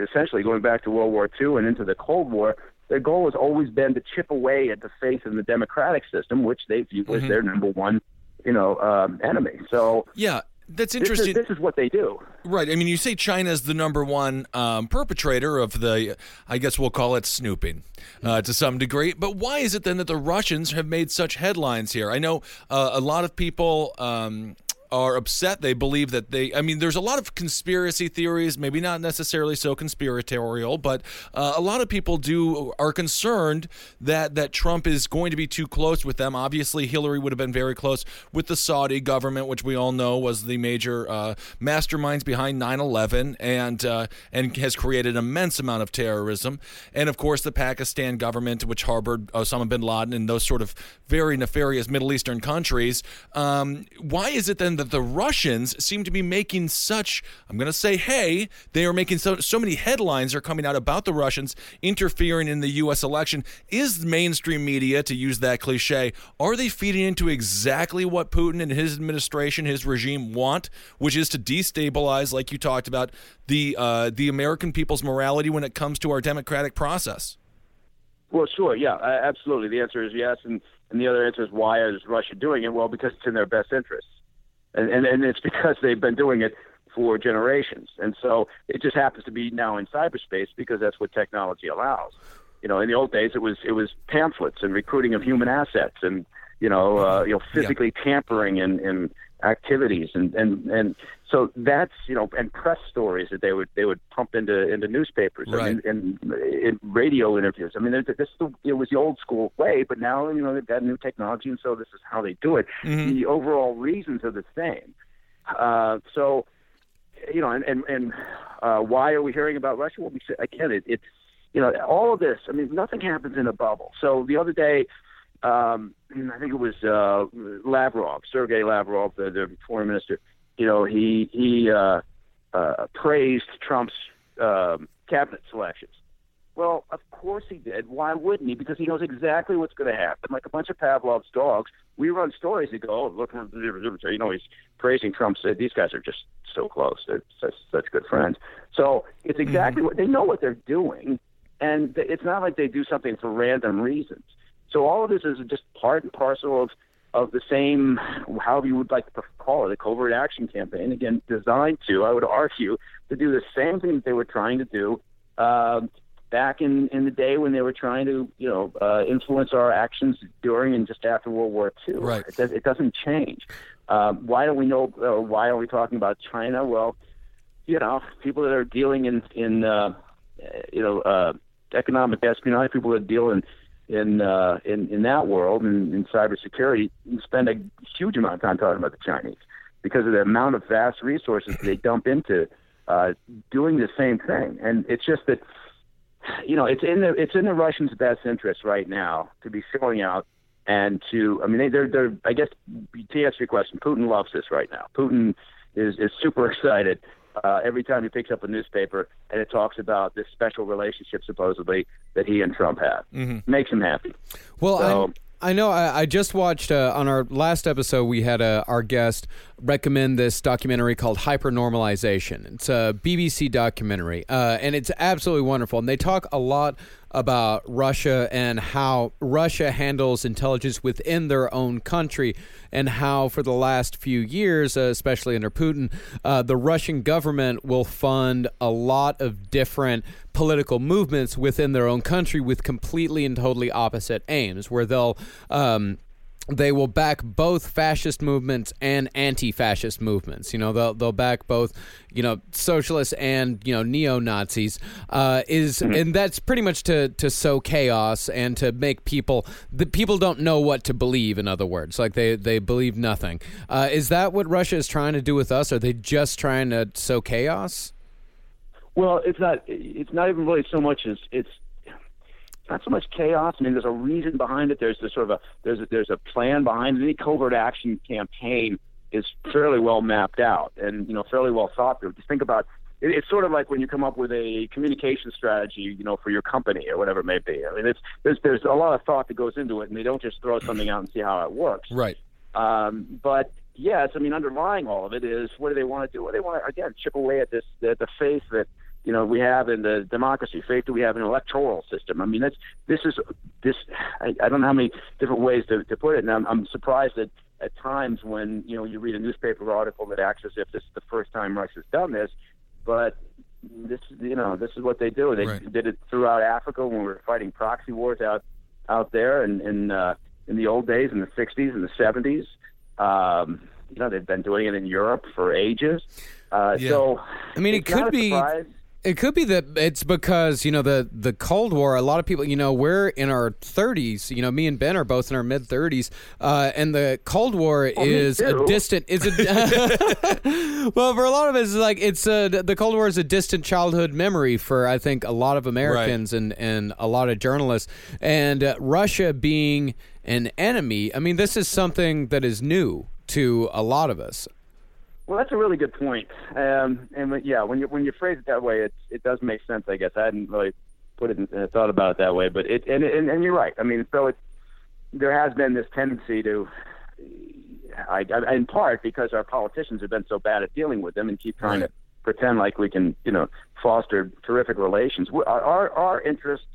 essentially going back to World War Two and into the Cold War, their goal has always been to chip away at the faith in the democratic system, which they view mm-hmm. as their number one, you know, um, enemy. So yeah, that's interesting. This is, this is what they do. Right. I mean, you say China's the number one um, perpetrator of the, I guess we'll call it snooping uh, to some degree. But why is it then that the Russians have made such headlines here? I know uh, a lot of people um, are upset. They believe that they, I mean, there's a lot of conspiracy theories, maybe not necessarily so conspiratorial, but uh, a lot of people do are concerned that, that Trump is going to be too close with them. Obviously, Hillary would have been very close with the Saudi government, which we all know was the major uh, masterminds behind nine eleven and uh, and has created an immense amount of terrorism. And of course, the Pakistan government, which harbored Osama bin Laden and those sort of very nefarious Middle Eastern countries. Um, why is it then that the Russians seem to be making such, I'm going to say, hey, they are making so, so many headlines are coming out about the Russians interfering in the U S election? Is mainstream media, to use that cliche, are they feeding into exactly what Putin and his administration, his regime want, which is to destabilize, like you talked about, the uh, the American people's morality when it comes to our democratic process? Well, sure, yeah, absolutely. The answer is yes, and, and the other answer is why is Russia doing it? Well, because it's in their best interests. And, and and it's because they've been doing it for generations. And so it just happens to be now in cyberspace because that's what technology allows. You know, in the old days, it was it was pamphlets and recruiting of human assets and, you know, uh, you know, physically yeah. tampering and, and activities. And, and, and so that's, you know, and press stories that they would they would pump into into newspapers right. I mean, and, and radio interviews. I mean, this it was the old school way, but now, you know, they've got new technology. And so this is how they do it. Mm-hmm. The overall reasons are the same. Uh, so, you know, and, and, and uh, why are we hearing about Russia? Well, we said, again, it, it's, you know, all of this, I mean, nothing happens in a bubble. So the other day, Um, I think it was uh, Lavrov, Sergei Lavrov, the, the foreign minister. You know, he he uh, uh, praised Trump's uh, cabinet selections. Well, of course he did. Why wouldn't he? Because he knows exactly what's going to happen. Like a bunch of Pavlov's dogs, we run stories that go, oh, look, you know, he's praising Trump. So these guys are just so close. They're such, such good friends. So it's exactly mm-hmm. what they know what they're doing, and it's not like they do something for random reasons. So all of this is just part and parcel of, of the same, however you would like to call it, a covert action campaign, again, designed to, I would argue, to do the same thing that they were trying to do uh, back in, in the day when they were trying to, you know, uh, influence our actions during and just after World War Two. Right. It, does, it doesn't change. Uh, why don't we know, uh, why are we talking about China? Well, you know, people that are dealing in, in uh, you know, uh, economic espionage, people that deal in, in uh, in in that world and in, in cybersecurity, you spend a huge amount of time talking about the Chinese because of the amount of vast resources they dump into uh, doing the same thing. And it's just that, you know, it's in the it's in the Russians' best interest right now to be filling out and to, I mean, they, they're they're I guess to answer your question, Putin loves this right now. Putin is is super excited. Uh, every time he picks up a newspaper and it talks about this special relationship, supposedly, that he and Trump have. Mm-hmm. Makes him happy. Well, so, I, I know I, I just watched uh, on our last episode, we had uh, our guest recommend this documentary called Hypernormalization. It's a B B C documentary, uh, and it's absolutely wonderful. And they talk a lot about Russia and how Russia handles intelligence within their own country and how for the last few years, uh, especially under Putin, uh, the Russian government will fund a lot of different political movements within their own country with completely and totally opposite aims, where they'll um, they will back both fascist movements and anti-fascist movements. You know, they'll they'll back both, you know, socialists and, you know, neo-Nazis. Uh, is mm-hmm. And that's pretty much to, to sow chaos and to make people the people don't know what to believe. In other words, like they they believe nothing. Uh, is that what Russia is trying to do with us? Are they just trying to sow chaos? Well, it's not. It's not even really so much as it's. Not so much chaos. I mean, there's a reason behind it. There's this sort of a there's a, there's a plan behind it. Any covert action campaign is fairly well mapped out and, you know, fairly well thought through. Just think about it, it's sort of like when you come up with a communication strategy, you know, for your company or whatever it may be. I mean, it's there's there's a lot of thought that goes into it, and they don't just throw something out and see how it works. Right. Um, but yes, I mean, underlying all of it is what do they want to do? Well, they want to again chip away at this at the faith that, you know, we have in the democracy, faith that we have in an electoral system. I mean, that's this is this. I, I don't know how many different ways to, to put it, and I'm, I'm surprised that at times when, you know, you read a newspaper article that acts as if this is the first time Russia's done this, but this, you know, this is what they do. They right. did it throughout Africa when we were fighting proxy wars out out there, and in uh, in the old days, in the sixties and the seventies. Um, you know, they've been doing it in Europe for ages. Uh, yeah. So, I mean, it could be. Surprise. It could be that it's because, you know, the, the Cold War, a lot of people, you know, we're in our thirties. You know, me and Ben are both in our mid-thirties. Uh, and the Cold War oh, is a distant... Is a, well, for a lot of us, it's like it's a, the Cold War is a distant childhood memory for, I think, a lot of Americans right. and, and a lot of journalists. And uh, Russia being an enemy, I mean, this is something that is new to a lot of us. Well, that's a really good point, um, and yeah, when you when you phrase it that way, it it does make sense. I guess I hadn't really put it in, uh, thought about it that way, but it and, and and you're right. I mean, so it there has been this tendency to, I, I, in part because our politicians have been so bad at dealing with them and keep trying right. to pretend like we can, you know, foster terrific relations. Our our, our interests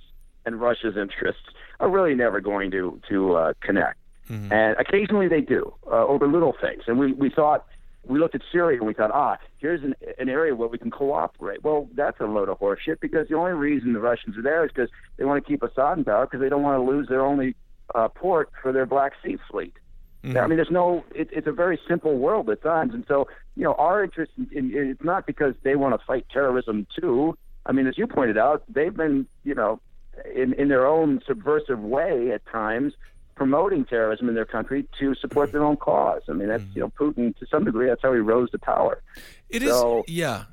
and Russia's interests are really never going to to uh, connect, mm-hmm. and occasionally they do uh, over little things, and we we thought. we looked at Syria and we thought, ah, here's an, an area where we can cooperate. Well, that's a load of horseshit, because the only reason the Russians are there is because they want to keep Assad in power, because they don't want to lose their only uh, port for their Black Sea fleet. Mm-hmm. I mean, there's no. It, it's a very simple world at times, and so you know, our interest in, in, in it's not because they want to fight terrorism too. I mean, as you pointed out, they've been, you know, in in their own subversive way at times, promoting terrorism in their country to support their own cause. I mean, that's, you know, Putin, to some degree, that's how he rose to power. It so, is, yeah.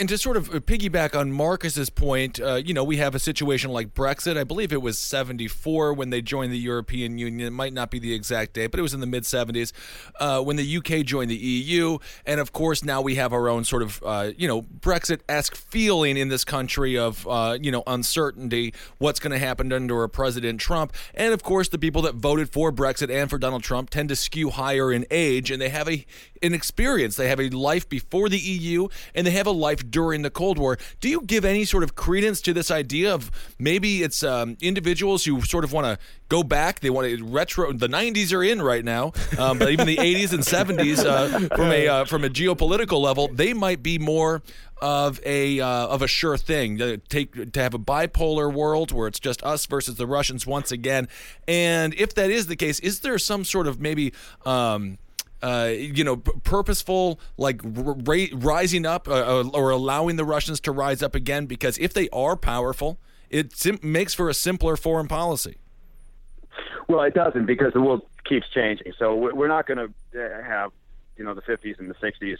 And to sort of piggyback on Marcus's point, uh, you know, we have a situation like Brexit. I believe it was seventy-four when they joined the European Union. It might not be the exact date, but it was in the mid-seventies uh, when the U K joined the E U. And, of course, now we have our own sort of, uh, you know, Brexit-esque feeling in this country of, uh, you know, uncertainty, what's going to happen under President Trump. And, of course, the people that voted for Brexit and for Donald Trump tend to skew higher in age, and they have a, an experience. They have a life before the E U, and they have a life during the Cold War. Do you give any sort of credence to this idea of maybe it's um, individuals who sort of want to go back? They want to retro. The nineties are in right now, um, but even the eighties and seventies uh, from a uh, from a geopolitical level, they might be more of a uh, of a sure thing to take to have a bipolar world where it's just us versus the Russians once again. And if that is the case, is there some sort of maybe? Um, Uh, you know, p- purposeful, like r- ra- rising up uh, or allowing the Russians to rise up again? Because if they are powerful, it sim- makes for a simpler foreign policy. Well, it doesn't, because the world keeps changing. So we're not going to have, you know, the fifties and the sixties,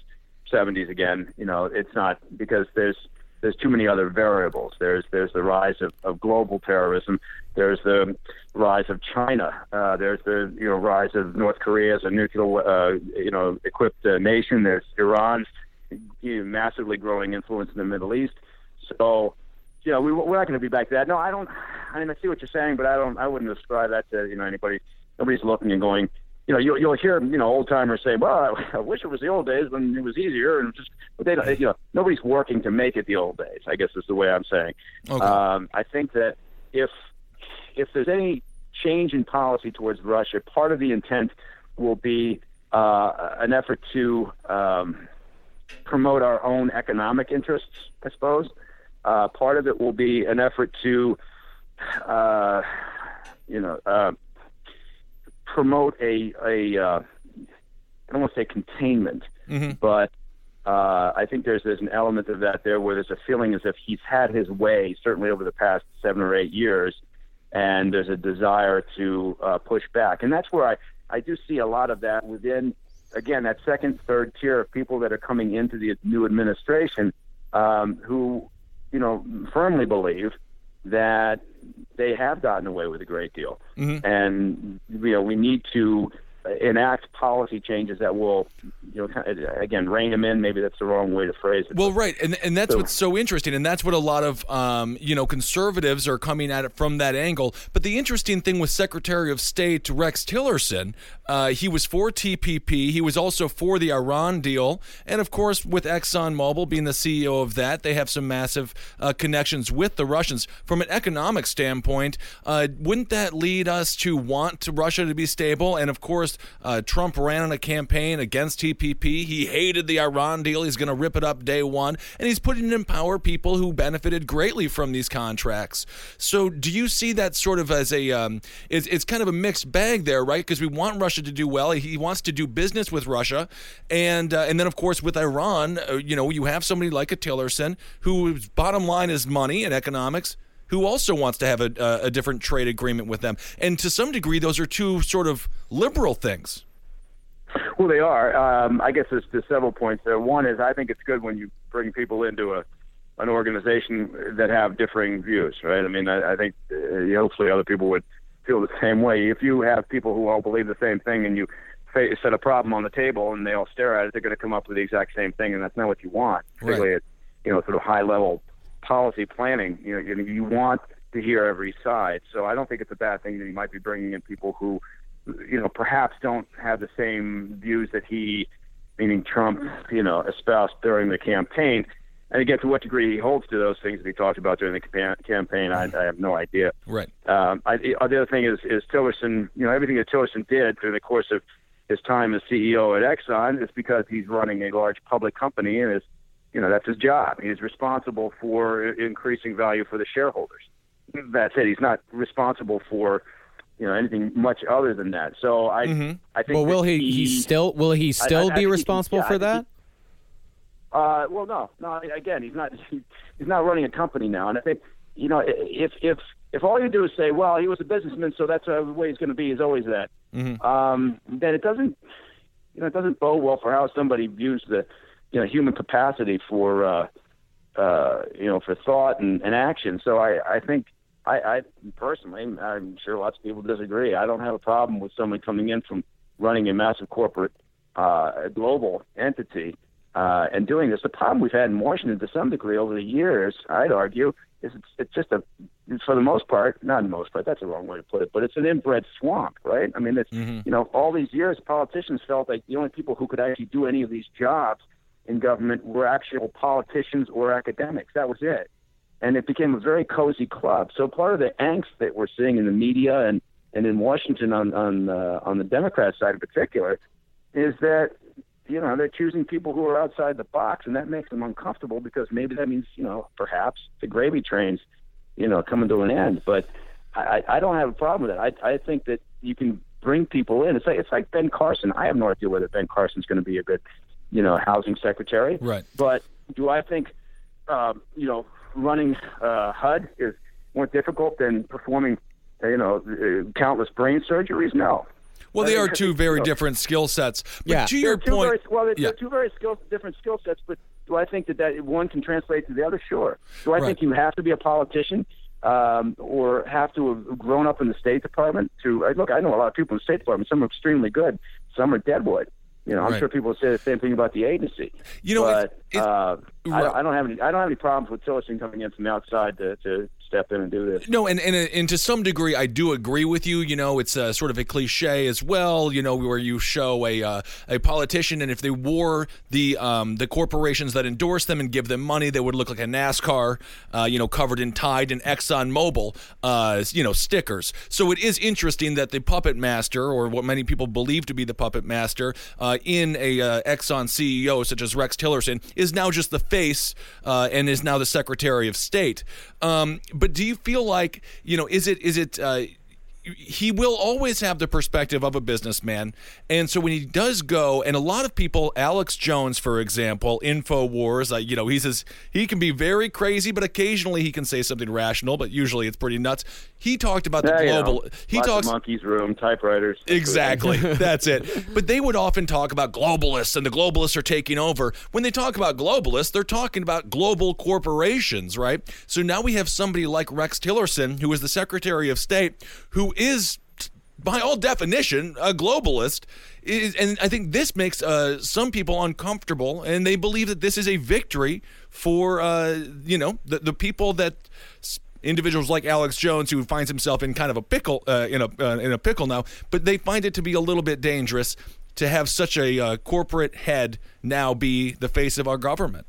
seventies again. You know, it's not, because there's there's too many other variables. There's there's the rise of, of global terrorism. There's the rise of China. Uh, there's the you know rise of North Korea as a nuclear uh, you know equipped uh, nation. There's Iran's you know, massively growing influence in the Middle East. So you know we, we're not going to be back to that. No, I don't. I mean, I see what you're saying, but I don't. I wouldn't ascribe that to you know anybody. Nobody's looking and going. You know, you'll, you'll hear you know old timers say, "Well, I wish it was the old days when it was easier," and just but they don't. You know, nobody's working to make it the old days. I guess is the way I'm saying. Okay. Um, I think that if if there's any change in policy towards Russia, part of the intent will be uh, an effort to um, promote our own economic interests. I suppose uh, part of it will be an effort to, uh, you know. Uh, promote a, a uh, I don't want to say containment, mm-hmm. but uh, I think there's there's an element of that there where there's a feeling as if he's had his way, certainly over the past seven or eight years, and there's a desire to uh, push back. And that's where I, I do see a lot of that within, again, that second, third tier of people that are coming into the new administration um, who, you know, firmly believe that they have gotten away with a great deal. Mm-hmm. And, you know, we need to enact policy changes that will, you know, again, rein them in. Maybe that's the wrong way to phrase it. Well, right. And and that's so. What's so interesting. And that's what a lot of, um, you know, conservatives are coming at it from that angle. But the interesting thing with Secretary of State Rex Tillerson, uh, he was for T P P. He was also for the Iran deal. And, of course, with ExxonMobil being the C E O of that, they have some massive uh, connections with the Russians. From an economic standpoint, uh, wouldn't that lead us to want Russia to be stable? And, of course, Uh, Trump ran on a campaign against T P P. He hated the Iran deal. He's going to rip it up day one. And he's putting in power people who benefited greatly from these contracts. So do you see that sort of as a um, – it's, it's kind of a mixed bag there, right? Because we want Russia to do well. He wants to do business with Russia. And uh, and then, of course, with Iran, uh, you know, you have somebody like a Tillerson whose bottom line is money and economics, who also wants to have a, uh, a different trade agreement with them. And to some degree, those are two sort of liberal things. Well, they are. Um, I guess there's, there's several points there. One is I think it's good when you bring people into a an organization that have differing views, right? I mean, I, I think uh, hopefully other people would feel the same way. If you have people who all believe the same thing and you fa- set a problem on the table and they all stare at it, they're going to come up with the exact same thing, and that's not what you want, particularly right. At you know sort of high-level policy planning. You know, you want to hear every side. So I don't think it's a bad thing that he might be bringing in people who, you know, perhaps don't have the same views that he, meaning Trump, you know, espoused during the campaign. And again, to what degree he holds to those things that he talked about during the campaign, I, I have no idea. Right. Um, I, the other thing is, is Tillerson, you know, everything that Tillerson did through the course of his time as C E O at Exxon, it's because he's running a large public company and is, you know, that's his job. He's responsible for increasing value for the shareholders. That's it. He's not responsible for, you know, anything much other than that. So I, mm-hmm. I think. Well, will he, he, he still will he still I, I, be I responsible he, yeah, for that? He, uh, well, no, no. Again, he's not. He, he's not running a company now, and I think, you know, if if if all you do is say, well, he was a businessman, so that's the way he's going to be. He's always that. Mm-hmm. Um, then it doesn't, you know, it doesn't bode well for how somebody views the, you know, human capacity for, uh, uh, you know, for thought and, and action. So I, I think. I, I personally, I'm sure lots of people disagree. I don't have a problem with someone coming in from running a massive corporate, uh, global entity, uh, and doing this. The problem we've had in Washington to some degree over the years, I'd argue, is it's, it's just a, for the most part, not the most part, that's the wrong way to put it, but it's an inbred swamp, right? I mean, it's, mm-hmm. you know, all these years, politicians felt like the only people who could actually do any of these jobs in government were actual politicians or academics. That was it. And it became a very cozy club. So part of the angst that we're seeing in the media and, and in Washington on on, uh, on the Democrat side in particular is that, you know, they're choosing people who are outside the box, and that makes them uncomfortable because maybe that means, you know, perhaps the gravy train's, you know, coming to an end. But I, I don't have a problem with that. I, I think that you can bring people in. It's like, it's like Ben Carson. I have no idea whether Ben Carson's going to be a good, you know, housing secretary. Right. But do I think, um, you know, running uh, H U D is more difficult than performing, you know, countless brain surgeries? No. Well, they are two very different skill sets. But yeah. to your point... Very, well, they're yeah. two very skill, different skill sets, but do I think that, that one can translate to the other? Sure. Do I right. think you have to be a politician um, or have to have grown up in the State Department to... Look, I know a lot of people in the State Department. Some are extremely good. Some are deadwood. You know, I'm right. sure people say the same thing about the agency. You know, but it's, it's, uh, right. I, don't, I don't have any. I don't have any problems with Tillerson coming in from the outside to, to step in and do this. No, and, and and to some degree, I do agree with you. You know, it's a, sort of a cliche as well. You know, where you show a uh, a politician, and if they wore the um, the corporations that endorse them and give them money, they would look like a NASCAR, uh, you know, covered in Tide and ExxonMobil, uh, you know, stickers. So it is interesting that the puppet master, or what many people believe to be the puppet master, Uh, in a uh, Exxon C E O such as Rex Tillerson, is now just the face uh, and is now the Secretary of State. Um, but do you feel like, you know, is it is it uh, he will always have the perspective of a businessman? And so when he does go, and a lot of people, Alex Jones, for example, InfoWars, uh, you know, he says he can be very crazy, but occasionally he can say something rational, but usually it's pretty nuts. He talked about yeah, the global. You know, he lots talks of monkeys room typewriters. Exactly, that's it. But they would often talk about globalists, and the globalists are taking over. When they talk about globalists, they're talking about global corporations, right? So now we have somebody like Rex Tillerson, who is the Secretary of State, who is, by all definition, a globalist. Is, and I think this makes uh, some people uncomfortable, and they believe that this is a victory for uh, you know the, the people that. Individuals like Alex Jones, who finds himself in kind of a pickle, uh, in a uh, in a pickle now, but they find it to be a little bit dangerous to have such a uh, corporate head now be the face of our government.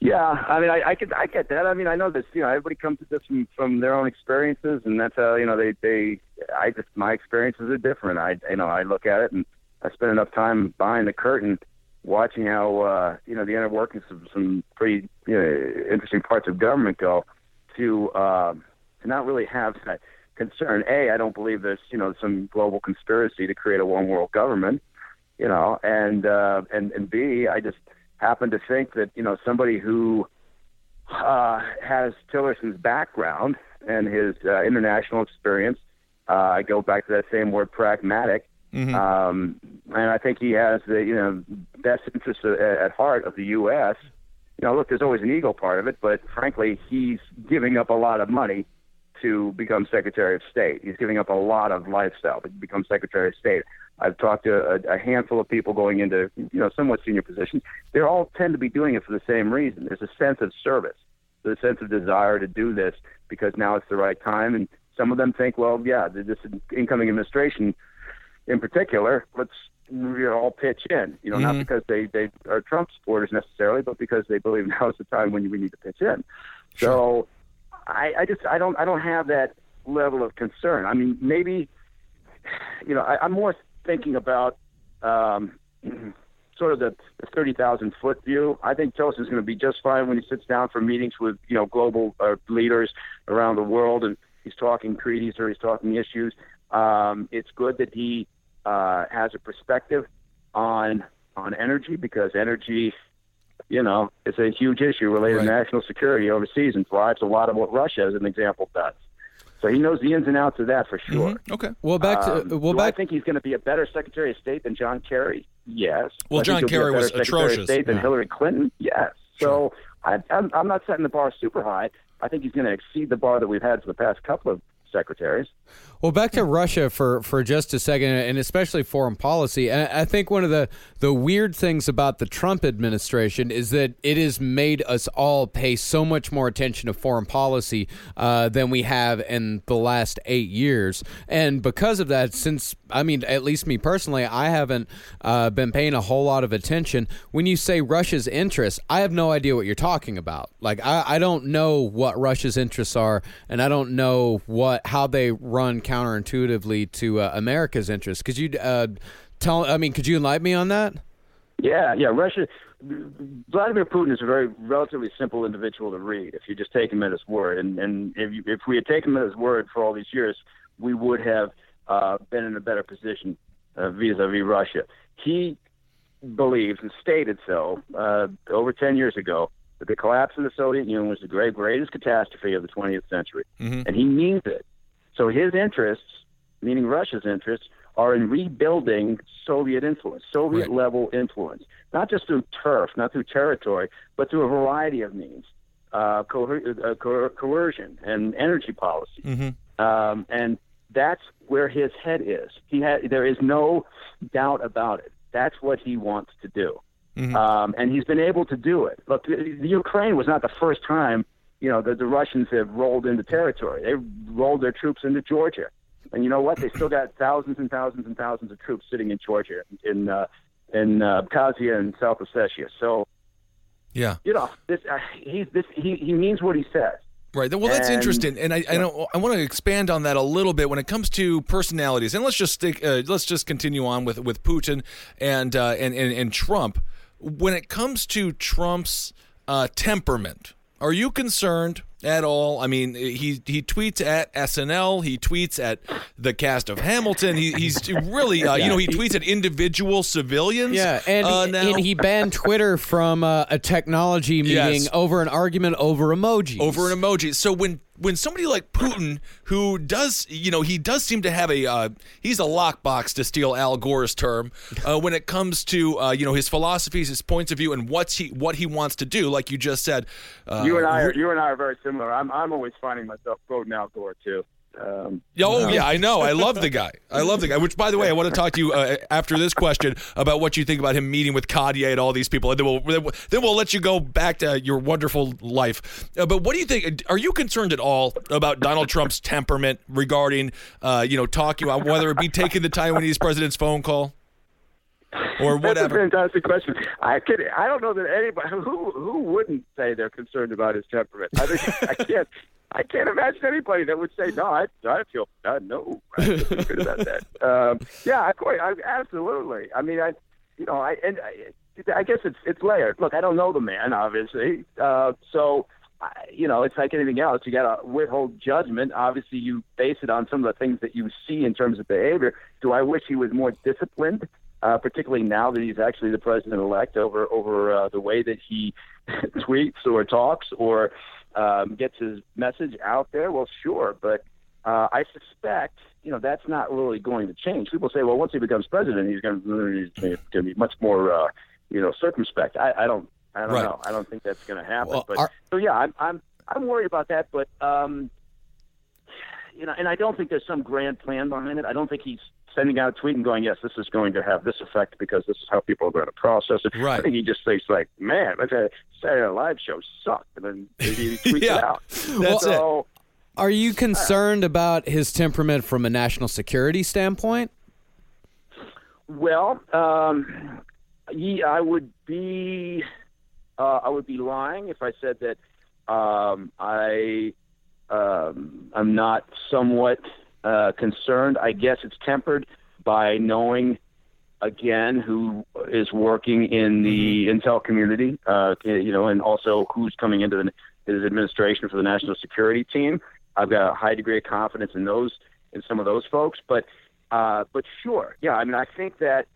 Yeah, I mean, I, I could, I get that. I mean, I know this. You know, everybody comes to this from, from their own experiences, and that's how you know they, they. I just my experiences are different. I you know I look at it, and I spend enough time behind the curtain, watching how, uh, you know, the inner workings of some pretty you know, interesting parts of government go to, uh, to not really have that concern. A, I don't believe there's, you know, some global conspiracy to create a one world government, you know, and, uh, and, and B, I just happen to think that, you know, somebody who, uh, has Tillerson's background and his, uh, international experience, uh, I go back to that same word, pragmatic. Mm-hmm. Um, and I think he has the you know best interests at heart of the U S You know, look, there's always an ego part of it, but frankly, he's giving up a lot of money to become Secretary of State. He's giving up a lot of lifestyle to become Secretary of State. I've talked to a, a handful of people going into you know somewhat senior positions. They all tend to be doing it for the same reason. There's a sense of service, there's a sense of desire to do this because now it's the right time. And some of them think, well, yeah, this incoming administration. In particular, let's you know, all pitch in, you know, mm-hmm. not because they, they are Trump supporters necessarily, but because they believe now is the time when we need to pitch in. Sure. So I, I just I don't I don't have that level of concern. I mean, maybe, you know, I, I'm more thinking about um, sort of the thirty thousand foot view, I think Tillerson's going to be just fine when he sits down for meetings with, you know, global uh, leaders around the world, and he's talking treaties or he's talking issues. Um, it's good that he uh, has a perspective on on energy, because energy, you know, it's a huge issue related right. to national security overseas, and drives a lot of what Russia, as an example, does. So he knows the ins and outs of that for sure. Mm-hmm. Okay. Well, back to um, well, do back. I think he's going to be a better Secretary of State than John Kerry. Yes. Well, I John Kerry be a was Secretary atrocious. Of State than yeah. Hillary Clinton. Yes. Sure. So I, I'm, I'm not setting the bar super high. I think he's going to exceed the bar that we've had for the past couple of secretaries. Well, back to Russia for, for just a second, and especially foreign policy. And I think one of the, the weird things about the Trump administration is that it has made us all pay so much more attention to foreign policy uh, than we have in the last eight years. And because of that, since, I mean, at least me personally, I haven't uh, been paying a whole lot of attention. When you say Russia's interests, I have no idea what you're talking about. Like, I, I don't know what Russia's interests are, and I don't know what how they run counterintuitively to uh, America's interests. Could you uh, tell? I mean, could you enlighten me on that? Yeah, yeah. Russia, Vladimir Putin is a very relatively simple individual to read if you just take him at his word. And and if you, if we had taken him at his word for all these years, we would have uh, been in a better position uh, vis-a-vis Russia. He believes, and stated so uh, over ten years ago, that the collapse of the Soviet Union was the great, greatest catastrophe of the twentieth century, mm-hmm. and he means it. So his interests, meaning Russia's interests, are in rebuilding Soviet influence, Soviet-level right. influence, not just through turf, not through territory, but through a variety of means, uh, coer- uh, coer- coercion and energy policy. Mm-hmm. Um, and that's where his head is. He had, there is no doubt about it. That's what he wants to do. Mm-hmm. Um, and he's been able to do it. Look, the, the Ukraine was not the first time You know, the, the Russians have rolled into territory. They rolled their troops into Georgia. And you know what? They still got thousands and thousands and thousands of troops sitting in Georgia, in uh, in uh, Abkhazia and South Ossetia. So, yeah, you know, this, uh, he, this, he, he means what he says. Right. Well, that's and, interesting, and I I, don't, I want to expand on that a little bit when it comes to personalities. And let's just stick, uh, let's just continue on with, with Putin and, uh, and and and Trump. When it comes to Trump's uh, temperament, are you concerned at all? I mean, he he tweets at S N L. He tweets at the cast of Hamilton. He, he's really, uh, you know, he tweets at individual civilians. Yeah, and, uh, he, and he banned Twitter from uh, a technology meeting yes. over an argument over emojis. Over an emoji. So when when somebody like Putin, who does, you know, he does seem to have a, uh, he's a lockbox, to steal Al Gore's term, uh, when it comes to, uh, you know, his philosophies, his points of view, and what's he, what he wants to do, like you just said. Uh, you and I are, you and I are very similar. I'm, I'm always finding myself quoting Al Gore, too. Um, oh, yeah, I know. I love the guy. I love the guy, which, by the way, I want to talk to you uh, after this question about what you think about him meeting with Kanye and all these people. And then we'll, then we'll let you go back to your wonderful life. Uh, but what do you think? Are you concerned at all about Donald Trump's temperament regarding, uh, you know, talking about whether it be taking the Taiwanese president's phone call? Or whatever. That's a fantastic question. I could, I don't know that anybody who who wouldn't say they're concerned about his temperament. I, think, I can't I can't imagine anybody that would say no. I I feel uh, no. I feel good about that. Um, yeah, of course, I, absolutely. I mean, I you know, I and I, I guess it's it's layered. Look, I don't know the man, obviously. Uh, so I, you know, it's like anything else. You got to withhold judgment. Obviously, you base it on some of the things that you see in terms of behavior. Do I wish he was more disciplined? Uh, particularly now that he's actually the president-elect, over over uh, the way that he tweets or talks or um, gets his message out there? Well, sure, but uh, I suspect, you know, that's not really going to change. People say, well, once he becomes president, he's going to be much more, uh, you know, circumspect. I, I don't, I don't right. know. I don't think that's going to happen. Well, but our- so yeah, I'm I'm I'm worried about that, but um, you know, and I don't think there's some grand plan behind it. I don't think he's sending out a tweet and going, yes, this is going to have this effect because this is how people are going to process it. Right. I think he just thinks like, man, okay, Saturday Night Live show sucked, and then he tweets yeah, it out. That's so, it. Are you concerned uh, about his temperament from a national security standpoint? Well, um, yeah, I would be, uh, I would be lying if I said that um, I um, I'm not somewhat. Uh, concerned. I guess it's tempered by knowing, again, who is working in the intel community, uh, you know, and also who's coming into the, his administration for the national security team. I've got a high degree of confidence in those, in some of those folks. But, uh, but sure, yeah, I mean, I think that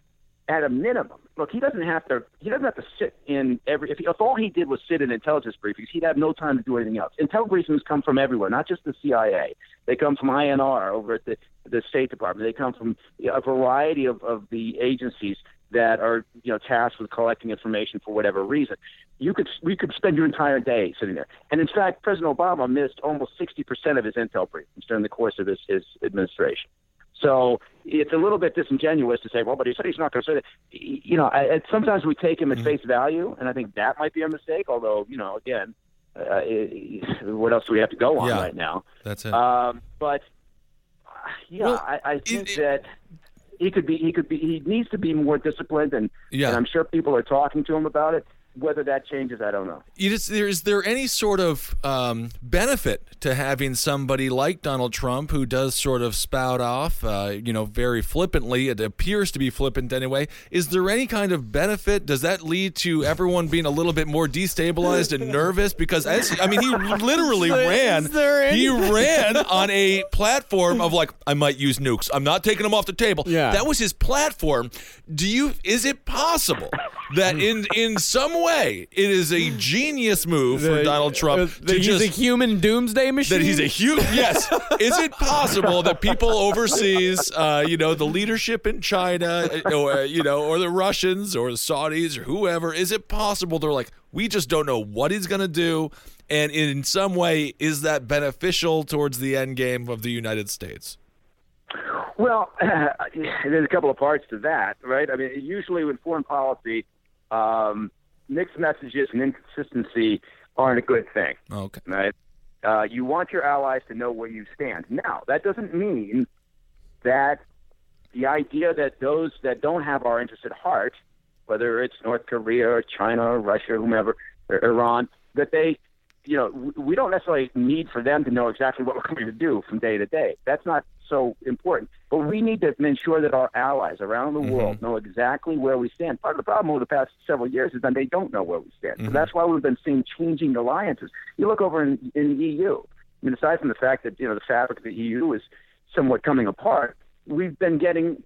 at a minimum, look, he doesn't have to. He doesn't have to sit in every. If, he, if all he did was sit in intelligence briefings, he'd have no time to do anything else. Intel briefings come from everywhere, not just the C I A. They come from I N R over at the, the State Department. They come from a variety of, of the agencies that are, you know, tasked with collecting information for whatever reason. You could we could spend your entire day sitting there. And in fact, President Obama missed almost sixty percent of his intel briefings during the course of his, his administration. So it's a little bit disingenuous to say, well, but he said he's not going to say that. You know, I, sometimes we take him at face value, and I think that might be a mistake, although, you know, again, uh, it, what else do we have to go on yeah, right now? That's it. Um, but, yeah, well, I, I think it, it, that he could be, he could be, he needs to be more disciplined, and, yeah. and I'm sure people are talking to him about it. Whether that changes, I don't know. Is there, is there any sort of um, benefit to having somebody like Donald Trump, who does sort of spout off, uh, you know, very flippantly? It appears to be flippant anyway. Is there any kind of benefit? Does that lead to everyone being a little bit more destabilized and nervous? Because, I, I mean, he literally so ran. He ran on a platform of, like, I might use nukes. I'm not taking them off the table. Yeah. That was his platform. Do you? Is it possible that in, in some way, way it is a genius move for the, Donald Trump the, to he's just, a human doomsday machine that he's a human yes is it possible that people overseas uh you know the leadership in China or you know or the Russians or the Saudis or whoever, is it possible they're like, we just don't know what he's gonna do, and in some way is that beneficial towards the end game of the United States? Well, uh, there's a couple of parts to that, right? I mean, usually with foreign policy, um mixed messages and inconsistency aren't a good thing. Okay. Right? Uh, you want your allies to know where you stand. Now, that doesn't mean that the idea that those that don't have our interests at heart, whether it's North Korea or China or Russia or whomever, or Iran, that they, you know, we don't necessarily need for them to know exactly what we're going to do from day to day. That's not so important. But we need to ensure that our allies around the mm-hmm. world know exactly where we stand. Part of the problem over the past several years is that they don't know where we stand. Mm-hmm. So that's why we've been seeing changing alliances. You look over in, in the E U. I mean, aside from the fact that, you know, the fabric of the E U is somewhat coming apart, we've been getting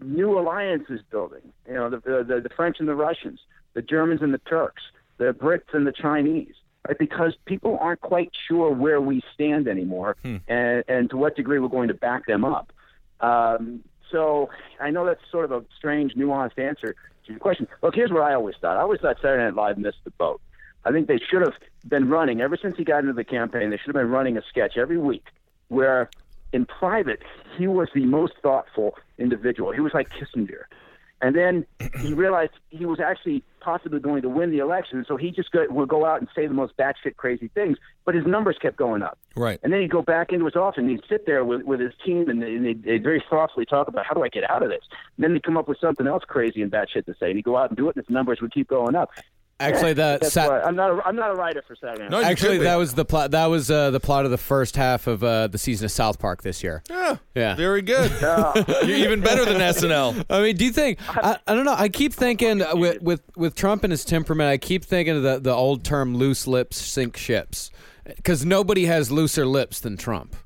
new alliances building. You know, the the, the French and the Russians, the Germans and the Turks, the Brits and the Chinese. Right? Because people aren't quite sure where we stand anymore hmm. and, and to what degree we're going to back them up. Um, so I know that's sort of a strange, nuanced answer to your question. Look, here's what I always thought. I always thought Saturday Night Live missed the boat. I think they should have been running, ever since he got into the campaign, they should have been running a sketch every week where in private he was the most thoughtful individual. He was like Kissinger. And then he realized he was actually possibly going to win the election, so he just go, would go out and say the most batshit crazy things, but his numbers kept going up. Right. And then he'd go back into his office, and he'd sit there with, with his team, and, and they'd, they'd very thoughtfully talk about, how do I get out of this? And then they'd come up with something else crazy and batshit to say, and he'd go out and do it, and his numbers would keep going up. Actually, the Sat- why, I'm not a, I'm not a writer for Saturday Night. No, actually, that was the plot. That was uh, the plot of the first half of uh, the season of South Park this year. Yeah, yeah. Very good. You're even better than S N L. I mean, do you think? I, I don't know. I keep thinking uh, with, with with Trump and his temperament. I keep thinking of the the old term "loose lips sink ships," because nobody has looser lips than Trump.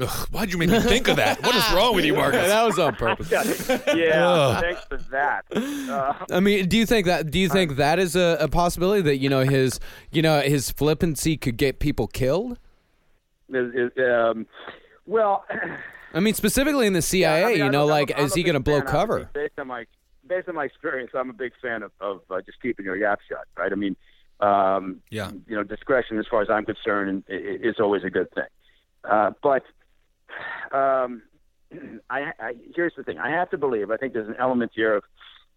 Ugh, why'd you make me think of that? What is wrong with you, Marcus? That was on purpose. Yeah, thanks for that. Uh, I mean, do you think that? Do you think that is a, a possibility that you know his, you know, his flippancy could get people killed? Is, is, um, well, I mean, specifically in the C I A, yeah, I mean, you know, I'm, like, I'm, is I'm he going to blow cover? Based on my based on my experience, I'm a big fan of, of uh, just keeping your yap shut. Right? I mean, um, yeah. you know, discretion, as far as I'm concerned, is always a good thing. Uh, but Um, I, I, here's the thing. I have to believe, I think there's an element here of,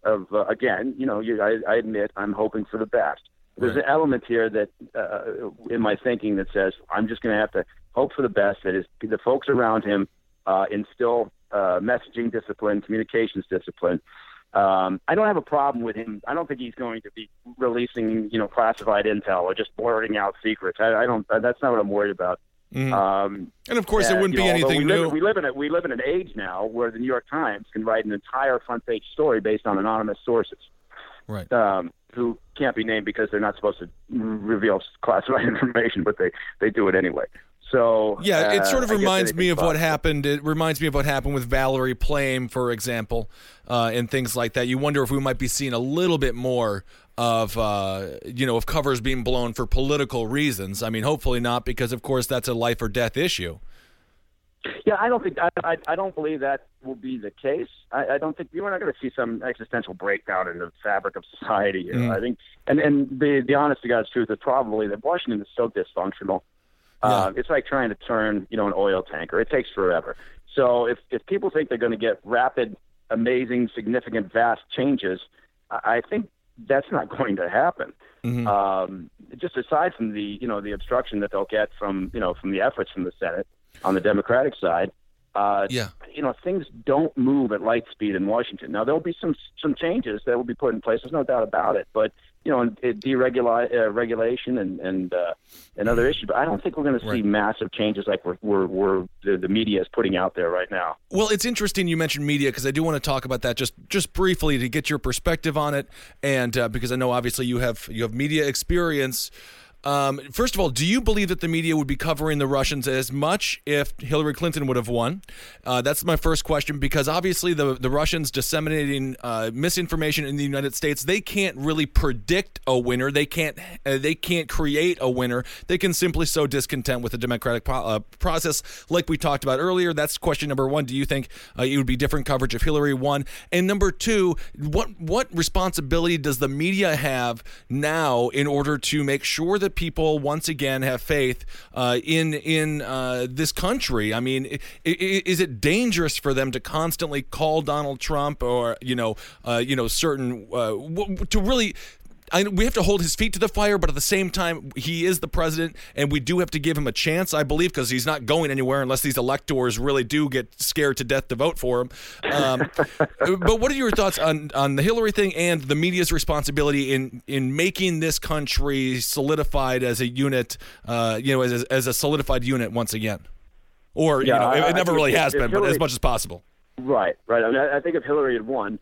of uh, again, you know, you, I, I admit I'm hoping for the best. There's right. an element here that uh, in my thinking that says I'm just going to have to hope for the best, that is, the folks around him uh, instill uh, messaging discipline, communications discipline. Um, I don't have a problem with him. I don't think he's going to be releasing, you know, classified intel or just blurting out secrets. I, I don't. That's not what I'm worried about. Mm-hmm. Um, and of course, and, it wouldn't you know, be anything we new. Live, we live in a, we live in an age now where the New York Times can write an entire front page story based on anonymous sources, right? Um, who can't be named because they're not supposed to reveal classified information, but they, they do it anyway. So yeah, it sort of uh, reminds me of possible. what happened. It reminds me of what happened with Valerie Plame, for example, uh, and things like that. You wonder if we might be seeing a little bit more of, uh, you know, of covers being blown for political reasons. I mean, hopefully not, because of course that's a life or death issue. Yeah, I don't think I, I, I don't believe that will be the case. I, I don't think we're not going to see some existential breakdown in the fabric of society. Mm. I think, and and the the honest to God's truth is probably that Washington is so dysfunctional. Yeah. Uh, it's like trying to turn, you know, an oil tanker. It takes forever. So if, if people think they're going to get rapid, amazing, significant, vast changes, I think that's not going to happen. Mm-hmm. Um, just aside from the, you know, the obstruction that they'll get from, you know, from the efforts from the Senate on the Democratic side, uh, yeah. you know, things don't move at light speed in Washington. Now, there'll be some some changes that will be put in place. There's no doubt about it. But you know, deregulation uh, regulation and and, uh, and other issues. But I don't think we're going to see right. massive changes like we're, we're, we're the, the media is putting out there right now. Well, it's interesting you mentioned media because I do want to talk about that just, just briefly to get your perspective on it, and uh, because I know obviously you have you have media experience. Um, first of all, do you believe that the media would be covering the Russians as much if Hillary Clinton would have won? Uh, that's my first question, because obviously the, the Russians disseminating uh, misinformation in the United States, they can't really predict a winner. They can't uh, they can't create a winner. They can simply sow discontent with the democratic po- uh, process like we talked about earlier. That's question number one. Do you think uh, it would be different coverage if Hillary won? And number two, what what responsibility does the media have now in order to make sure that people once again have faith uh, in in uh, this country? I mean, it, it, is it dangerous for them to constantly call Donald Trump or you know uh, you know certain uh, to really? I, we have to hold his feet to the fire, but at the same time, he is the president, and we do have to give him a chance, I believe, because he's not going anywhere unless these electors really do get scared to death to vote for him. Um, but what are your thoughts on, on the Hillary thing and the media's responsibility in, in making this country solidified as a unit, uh, you know, as, as a solidified unit once again? Or, yeah, you know, I, it, it never really has been, Hillary, but as much as possible. Right, right. I mean, I think if Hillary had won,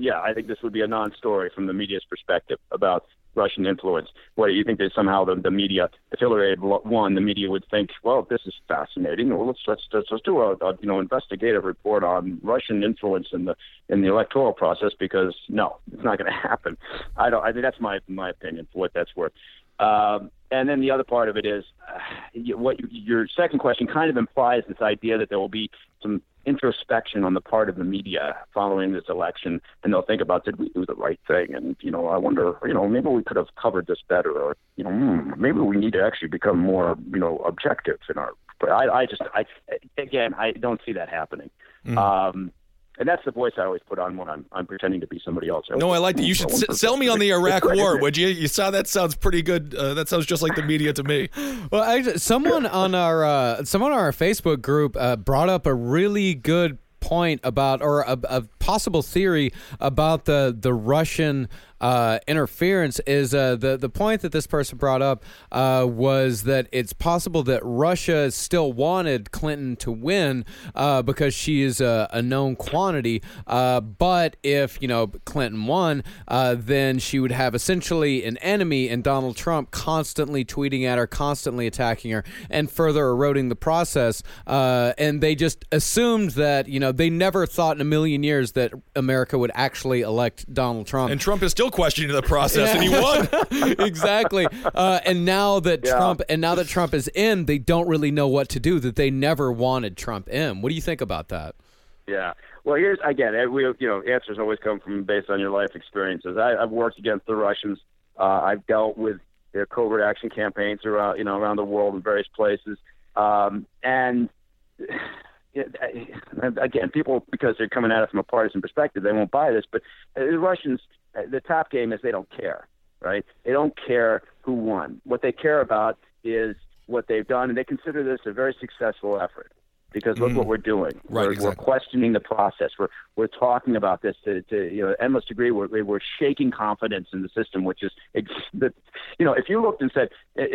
yeah, I think this would be a non-story from the media's perspective about Russian influence. What do you think that somehow the, the media, if Hillary had won, the media would think, well, this is fascinating. Well, let's let's let's, let's do a, a you know investigative report on Russian influence in the in the electoral process, because no, it's not going to happen. I don't. I think that's my my opinion for what that's worth. Um, and then the other part of it is uh, what you, your second question kind of implies this idea that there will be some introspection on the part of the media following this election, and they'll think about, did we do the right thing? And, you know, I wonder, you know, maybe we could have covered this better, or, you know, hmm, maybe we need to actually become more, you know, objective in our, but I, I just, I, again, I don't see that happening. Mm. Um, And that's the voice I always put on when I'm, I'm pretending to be somebody else. I no, I like that. You should s- sell me on the Iraq War, would you? You saw that sounds pretty good. Uh, that sounds just like the media to me. Well, I, someone on our uh, someone on our Facebook group uh, brought up a really good point about, or a, a possible theory about the the Russian uh, interference. Is uh, the the point that this person brought up uh, was that it's possible that Russia still wanted Clinton to win uh, because she is a, a known quantity. Uh, but if you know Clinton won, uh, then she would have essentially an enemy in Donald Trump, constantly tweeting at her, constantly attacking her, and further eroding the process. Uh, and they just assumed that you know they never thought in a million years that America would actually elect Donald Trump. And Trump is still questioning the process, yeah. and he won. Exactly. Uh, and now that yeah. Trump and now that Trump is in, they don't really know what to do, that they never wanted Trump in. What do you think about that? Yeah. Well, here's, again, we, you know, answers always come from based on your life experiences. I, I've worked against the Russians. Uh, I've dealt with their covert action campaigns around, you know, around the world in various places. Um, and... Again, people, because they're coming at it from a partisan perspective, they won't buy this. But the Russians, the top game is they don't care, right? They don't care who won. What they care about is what they've done, and they consider this a very successful effort because look mm. what we're doing. Right, we're, exactly. we're questioning the process. We're we're talking about this to, to you know endless degree. We're we're shaking confidence in the system, which is you know if you looked and said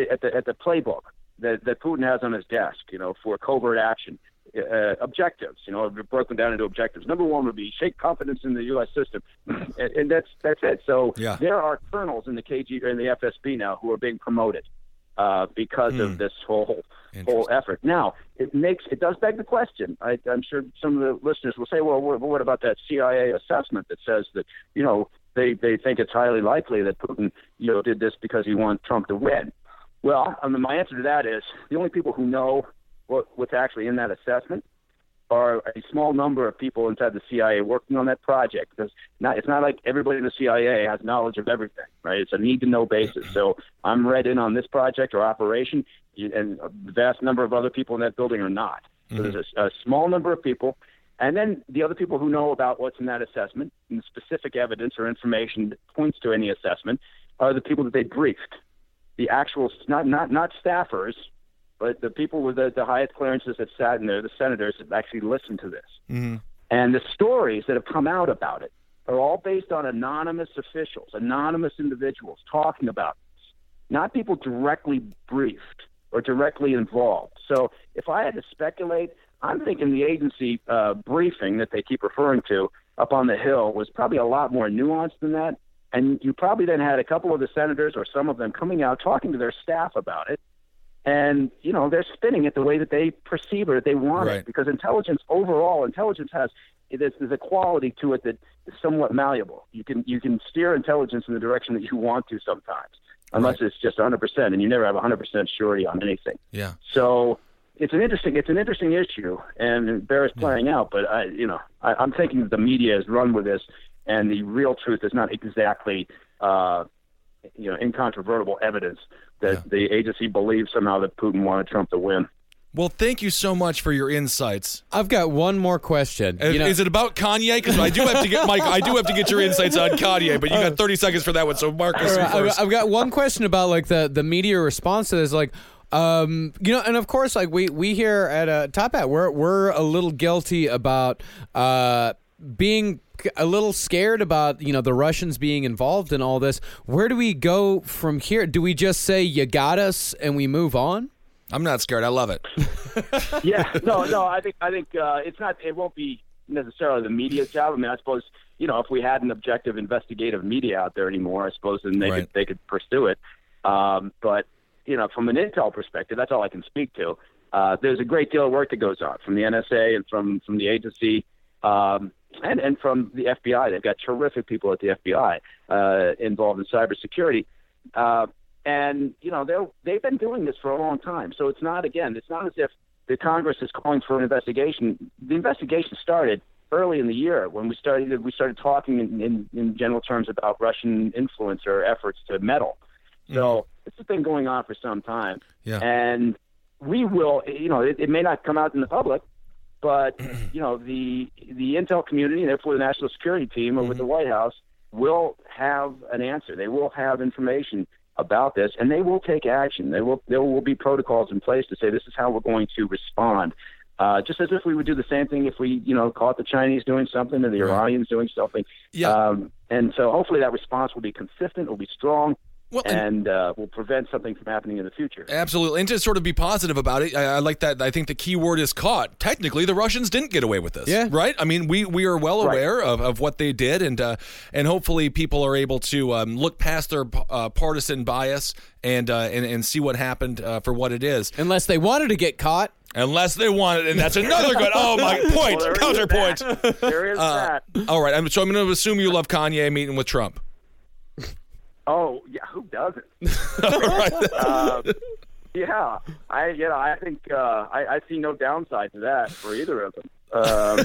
at the at the playbook that, that Putin has on his desk, you know, for covert action uh, objectives, you know, broken down into objectives. Number one would be shake confidence in the U S system. and, and that's that's it. So yeah. there are colonels in the K G B and the F S B now who are being promoted uh, because mm. of this whole whole effort. Now, it makes it does beg the question. I, I'm sure some of the listeners will say, well, what, what about that C I A assessment that says that, you know, They they think it's highly likely that Putin, you know, did this because he wants Trump to win. Well, I mean, my answer to that is the only people who know what, what's actually in that assessment are a small number of people inside the C I A working on that project. Because not, it's not like everybody in the C I A has knowledge of everything, right? It's a need-to-know basis. So I'm read in on this project or operation, and the vast number of other people in that building are not. So mm-hmm. there's a, a small number of people. And then the other people who know about what's in that assessment and the specific evidence or information that points to any assessment are the people that they briefed, the actual not not not staffers, but the people with the, the highest clearances that sat in there, the senators that actually listened to this. Mm-hmm. And the stories that have come out about it are all based on anonymous officials, anonymous individuals talking about this, not people directly briefed or directly involved. So if I had to speculate, I'm thinking the agency uh, briefing that they keep referring to up on the Hill was probably a lot more nuanced than that. And you probably then had a couple of the senators or some of them coming out talking to their staff about it. And, you know, they're spinning it the way that they perceive or that they want right. it. Because intelligence overall, intelligence has there's a quality to it that is somewhat malleable. You can you can steer intelligence in the direction that you want to sometimes, unless right. it's just one hundred percent and you never have one hundred percent surety on anything. Yeah. So... It's an interesting, it's an interesting issue, and bears playing yeah. out. But I, you know, I, I'm thinking that the media has run with this, and the real truth is not exactly, uh, you know, incontrovertible evidence that yeah. the agency believes somehow that Putin wanted Trump to win. Well, thank you so much for your insights. I've got one more question. You know, is it about Kanye? Because I do have to get Mike. I do have to get your insights on Kanye, but you got thirty seconds for that one. So Marcus, right, first. I've got one question about like the the media response to this, like. Um, you know, and of course, like we, we here at uh, Top Hat, we're we're a little guilty about uh, being a little scared about, you know, the Russians being involved in all this. Where do we go from here? Do we just say you got us and we move on? I'm not scared. I love it. yeah, no, no. I think I think uh, it's not. It won't be necessarily the media's job. I mean, I suppose, you know, if we had an objective investigative media out there anymore, I suppose then they right. could they could pursue it. Um, but. You know, from an intel perspective, that's all I can speak to. Uh, there's a great deal of work that goes on from the N S A and from, from the agency um, and, and from the F B I. They've got terrific people at the F B I uh, involved in cybersecurity. Uh, and, you know, they're, they've been doing this for a long time. So it's not, again, it's not as if the Congress is calling for an investigation. The investigation started early in the year when we started, we started talking in, in, in general terms about Russian influence or efforts to meddle. So this has been going on for some time, yeah. and we will, you know, it, it may not come out in the public, but, you know, the the intel community, and therefore the national security team over mm-hmm. at the White House, will have an answer. They will have information about this, and they will take action. They will. There will be protocols in place to say this is how we're going to respond, uh, just as if we would do the same thing if we, you know, caught the Chinese doing something or the right. Iranians doing something. Yeah. Um, and so hopefully that response will be consistent, will be strong, Well, and, and uh, will prevent something from happening in the future. Absolutely. And to sort of be positive about it, I, I like that. I think the key word is caught. Technically, the Russians didn't get away with this, yeah. right? I mean, we, we are well aware right. of, of what they did, and uh, and hopefully people are able to um, look past their uh, partisan bias and, uh, and, and see what happened uh, for what it is. Unless they wanted to get caught. Unless they want it, and that's another good. Oh my point, well, there counterpoint. Is that. There is uh, that. All right, I'm, so I'm going to assume you love Kanye meeting with Trump. Oh yeah, who doesn't? right. uh, yeah, I you know I think uh, I, I see no downside to that for either of them. Um,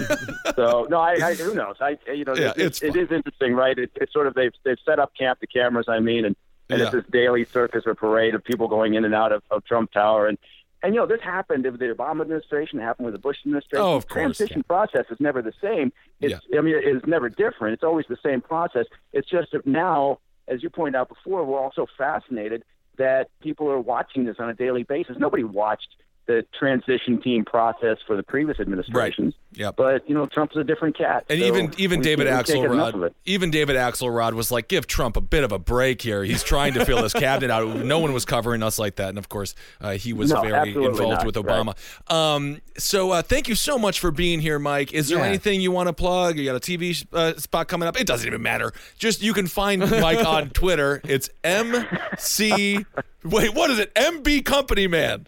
so no, I, I who knows? I you know yeah, it's, it's it is interesting, right? It, it's sort of they've they've set up camp, the cameras, I mean, and, and yeah. it's this daily circus or parade of people going in and out of, of Trump Tower, and and you know this happened with the Obama administration, it happened with the Bush administration. Oh, of course. The transition yeah. process is never the same. It's yeah. I mean it's never different. It's always the same process. It's just that now, as you pointed out before, we're also fascinated that people are watching this on a daily basis. Nobody watched the transition team process for the previous administrations. Right. Yep. But, you know, Trump's a different cat. And so even even David Axelrod even David Axelrod was like, give Trump a bit of a break here. He's trying to fill his cabinet out. No one was covering us like that. And, of course, uh, he was no, very involved not, with Obama. Right. Um, so uh, thank you so much for being here, Mike. Is there yeah. anything you want to plug? You got a T V uh, spot coming up? It doesn't even matter. Just you can find Mike on Twitter. It's M C – wait, what is it? M B Company Man.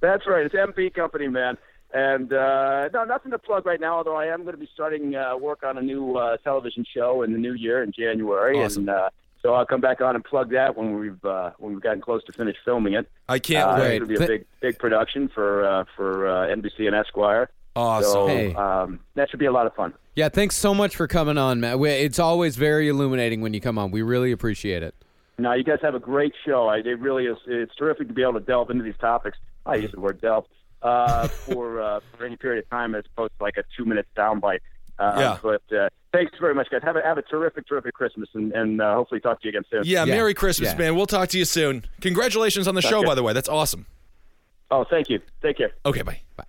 That's right. It's M B Company, man. And uh, no, nothing to plug right now, although I am going to be starting uh, work on a new uh, television show in the new year in January. Awesome. And uh, so I'll come back on and plug that when we've uh, when we've gotten close to finish filming it. I can't uh, wait. It's going to be a big, big production for, uh, for uh, N B C and Esquire. Awesome. So, hey. um, that should be a lot of fun. Yeah, thanks so much for coming on, Matt. It's always very illuminating when you come on. We really appreciate it. No, you guys have a great show. I, it really is. It's terrific to be able to delve into these topics. I use the word delve uh, for uh, for any period of time as opposed to like a two-minute soundbite. Uh, yeah. But uh, thanks very much, guys. Have a, have a terrific, terrific Christmas, and, and uh, hopefully talk to you again soon. Yeah, yeah. Merry Christmas, yeah. man. We'll talk to you soon. Congratulations on the That's show, good. by the way. That's awesome. Oh, thank you. Take care. Okay, bye. Bye.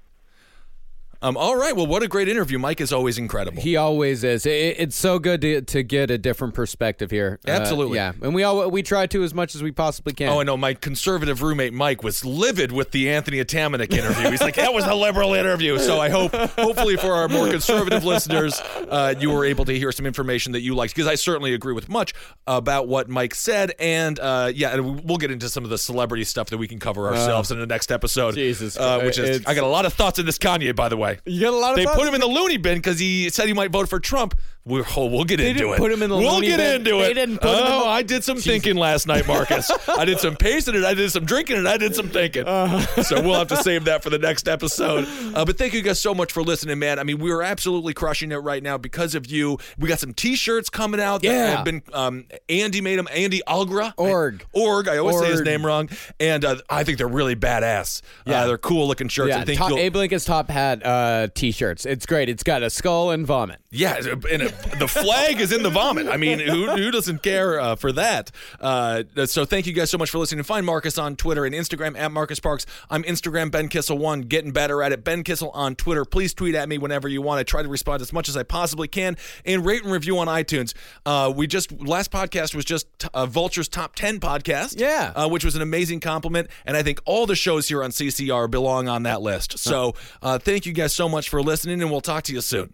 Um, all right. Well, what a great interview. Mike is always incredible. He always is. It, it's so good to, to get a different perspective here. Absolutely. Uh, yeah. And we all we try to as much as we possibly can. Oh, I know. My conservative roommate, Mike, was livid with the Anthony Atamanich interview. He's like, that was a liberal interview. So I hope, hopefully for our more conservative listeners, uh, you were able to hear some information that you liked. Because I certainly agree with much about what Mike said. And, uh, yeah, we'll get into some of the celebrity stuff that we can cover ourselves uh, in the next episode. Jesus. Uh, which is, it's... I got a lot of thoughts on this Kanye, by the way. You got a lot of They thoughts? put him in the loony bin because he said he might vote for Trump. We're, oh, we'll get they into didn't it. Put him in the we'll loony get bin. into they it. Didn't put oh, him in the... I did some Jesus. thinking last night, Marcus. I did some pacing and I did some drinking and I did some thinking. Uh-huh. So we'll have to save that for the next episode. Uh, but thank you guys so much for listening, man. I mean, we are absolutely crushing it right now because of you. We got some T-shirts coming out. Yeah. That have been, um, Andy made them. Andy Algra. Org. I, Org. I always Org. say his name wrong. And uh, I think they're really badass. Yeah. Uh, they're cool looking shirts. Yeah. I think top, Abe Lincoln's top hat. Uh, Uh, t-shirts. It's great. It's got a skull and vomit. Yeah, and a, the flag is in the vomit. I mean, who, who doesn't care uh, for that? Uh, so thank you guys so much for listening. Find Marcus on Twitter and Instagram at Marcus Parks. I'm Instagram Ben Kissel one, getting better at it. Ben Kissel on Twitter. Please tweet at me whenever you want. I try to respond as much as I possibly can. And rate and review on iTunes. Uh, we just last podcast was just uh, Vulture's Top ten podcast. Yeah, uh, which was an amazing compliment. And I think all the shows here on C C R belong on that list. So uh, thank you guys so much for listening, and we'll talk to you soon.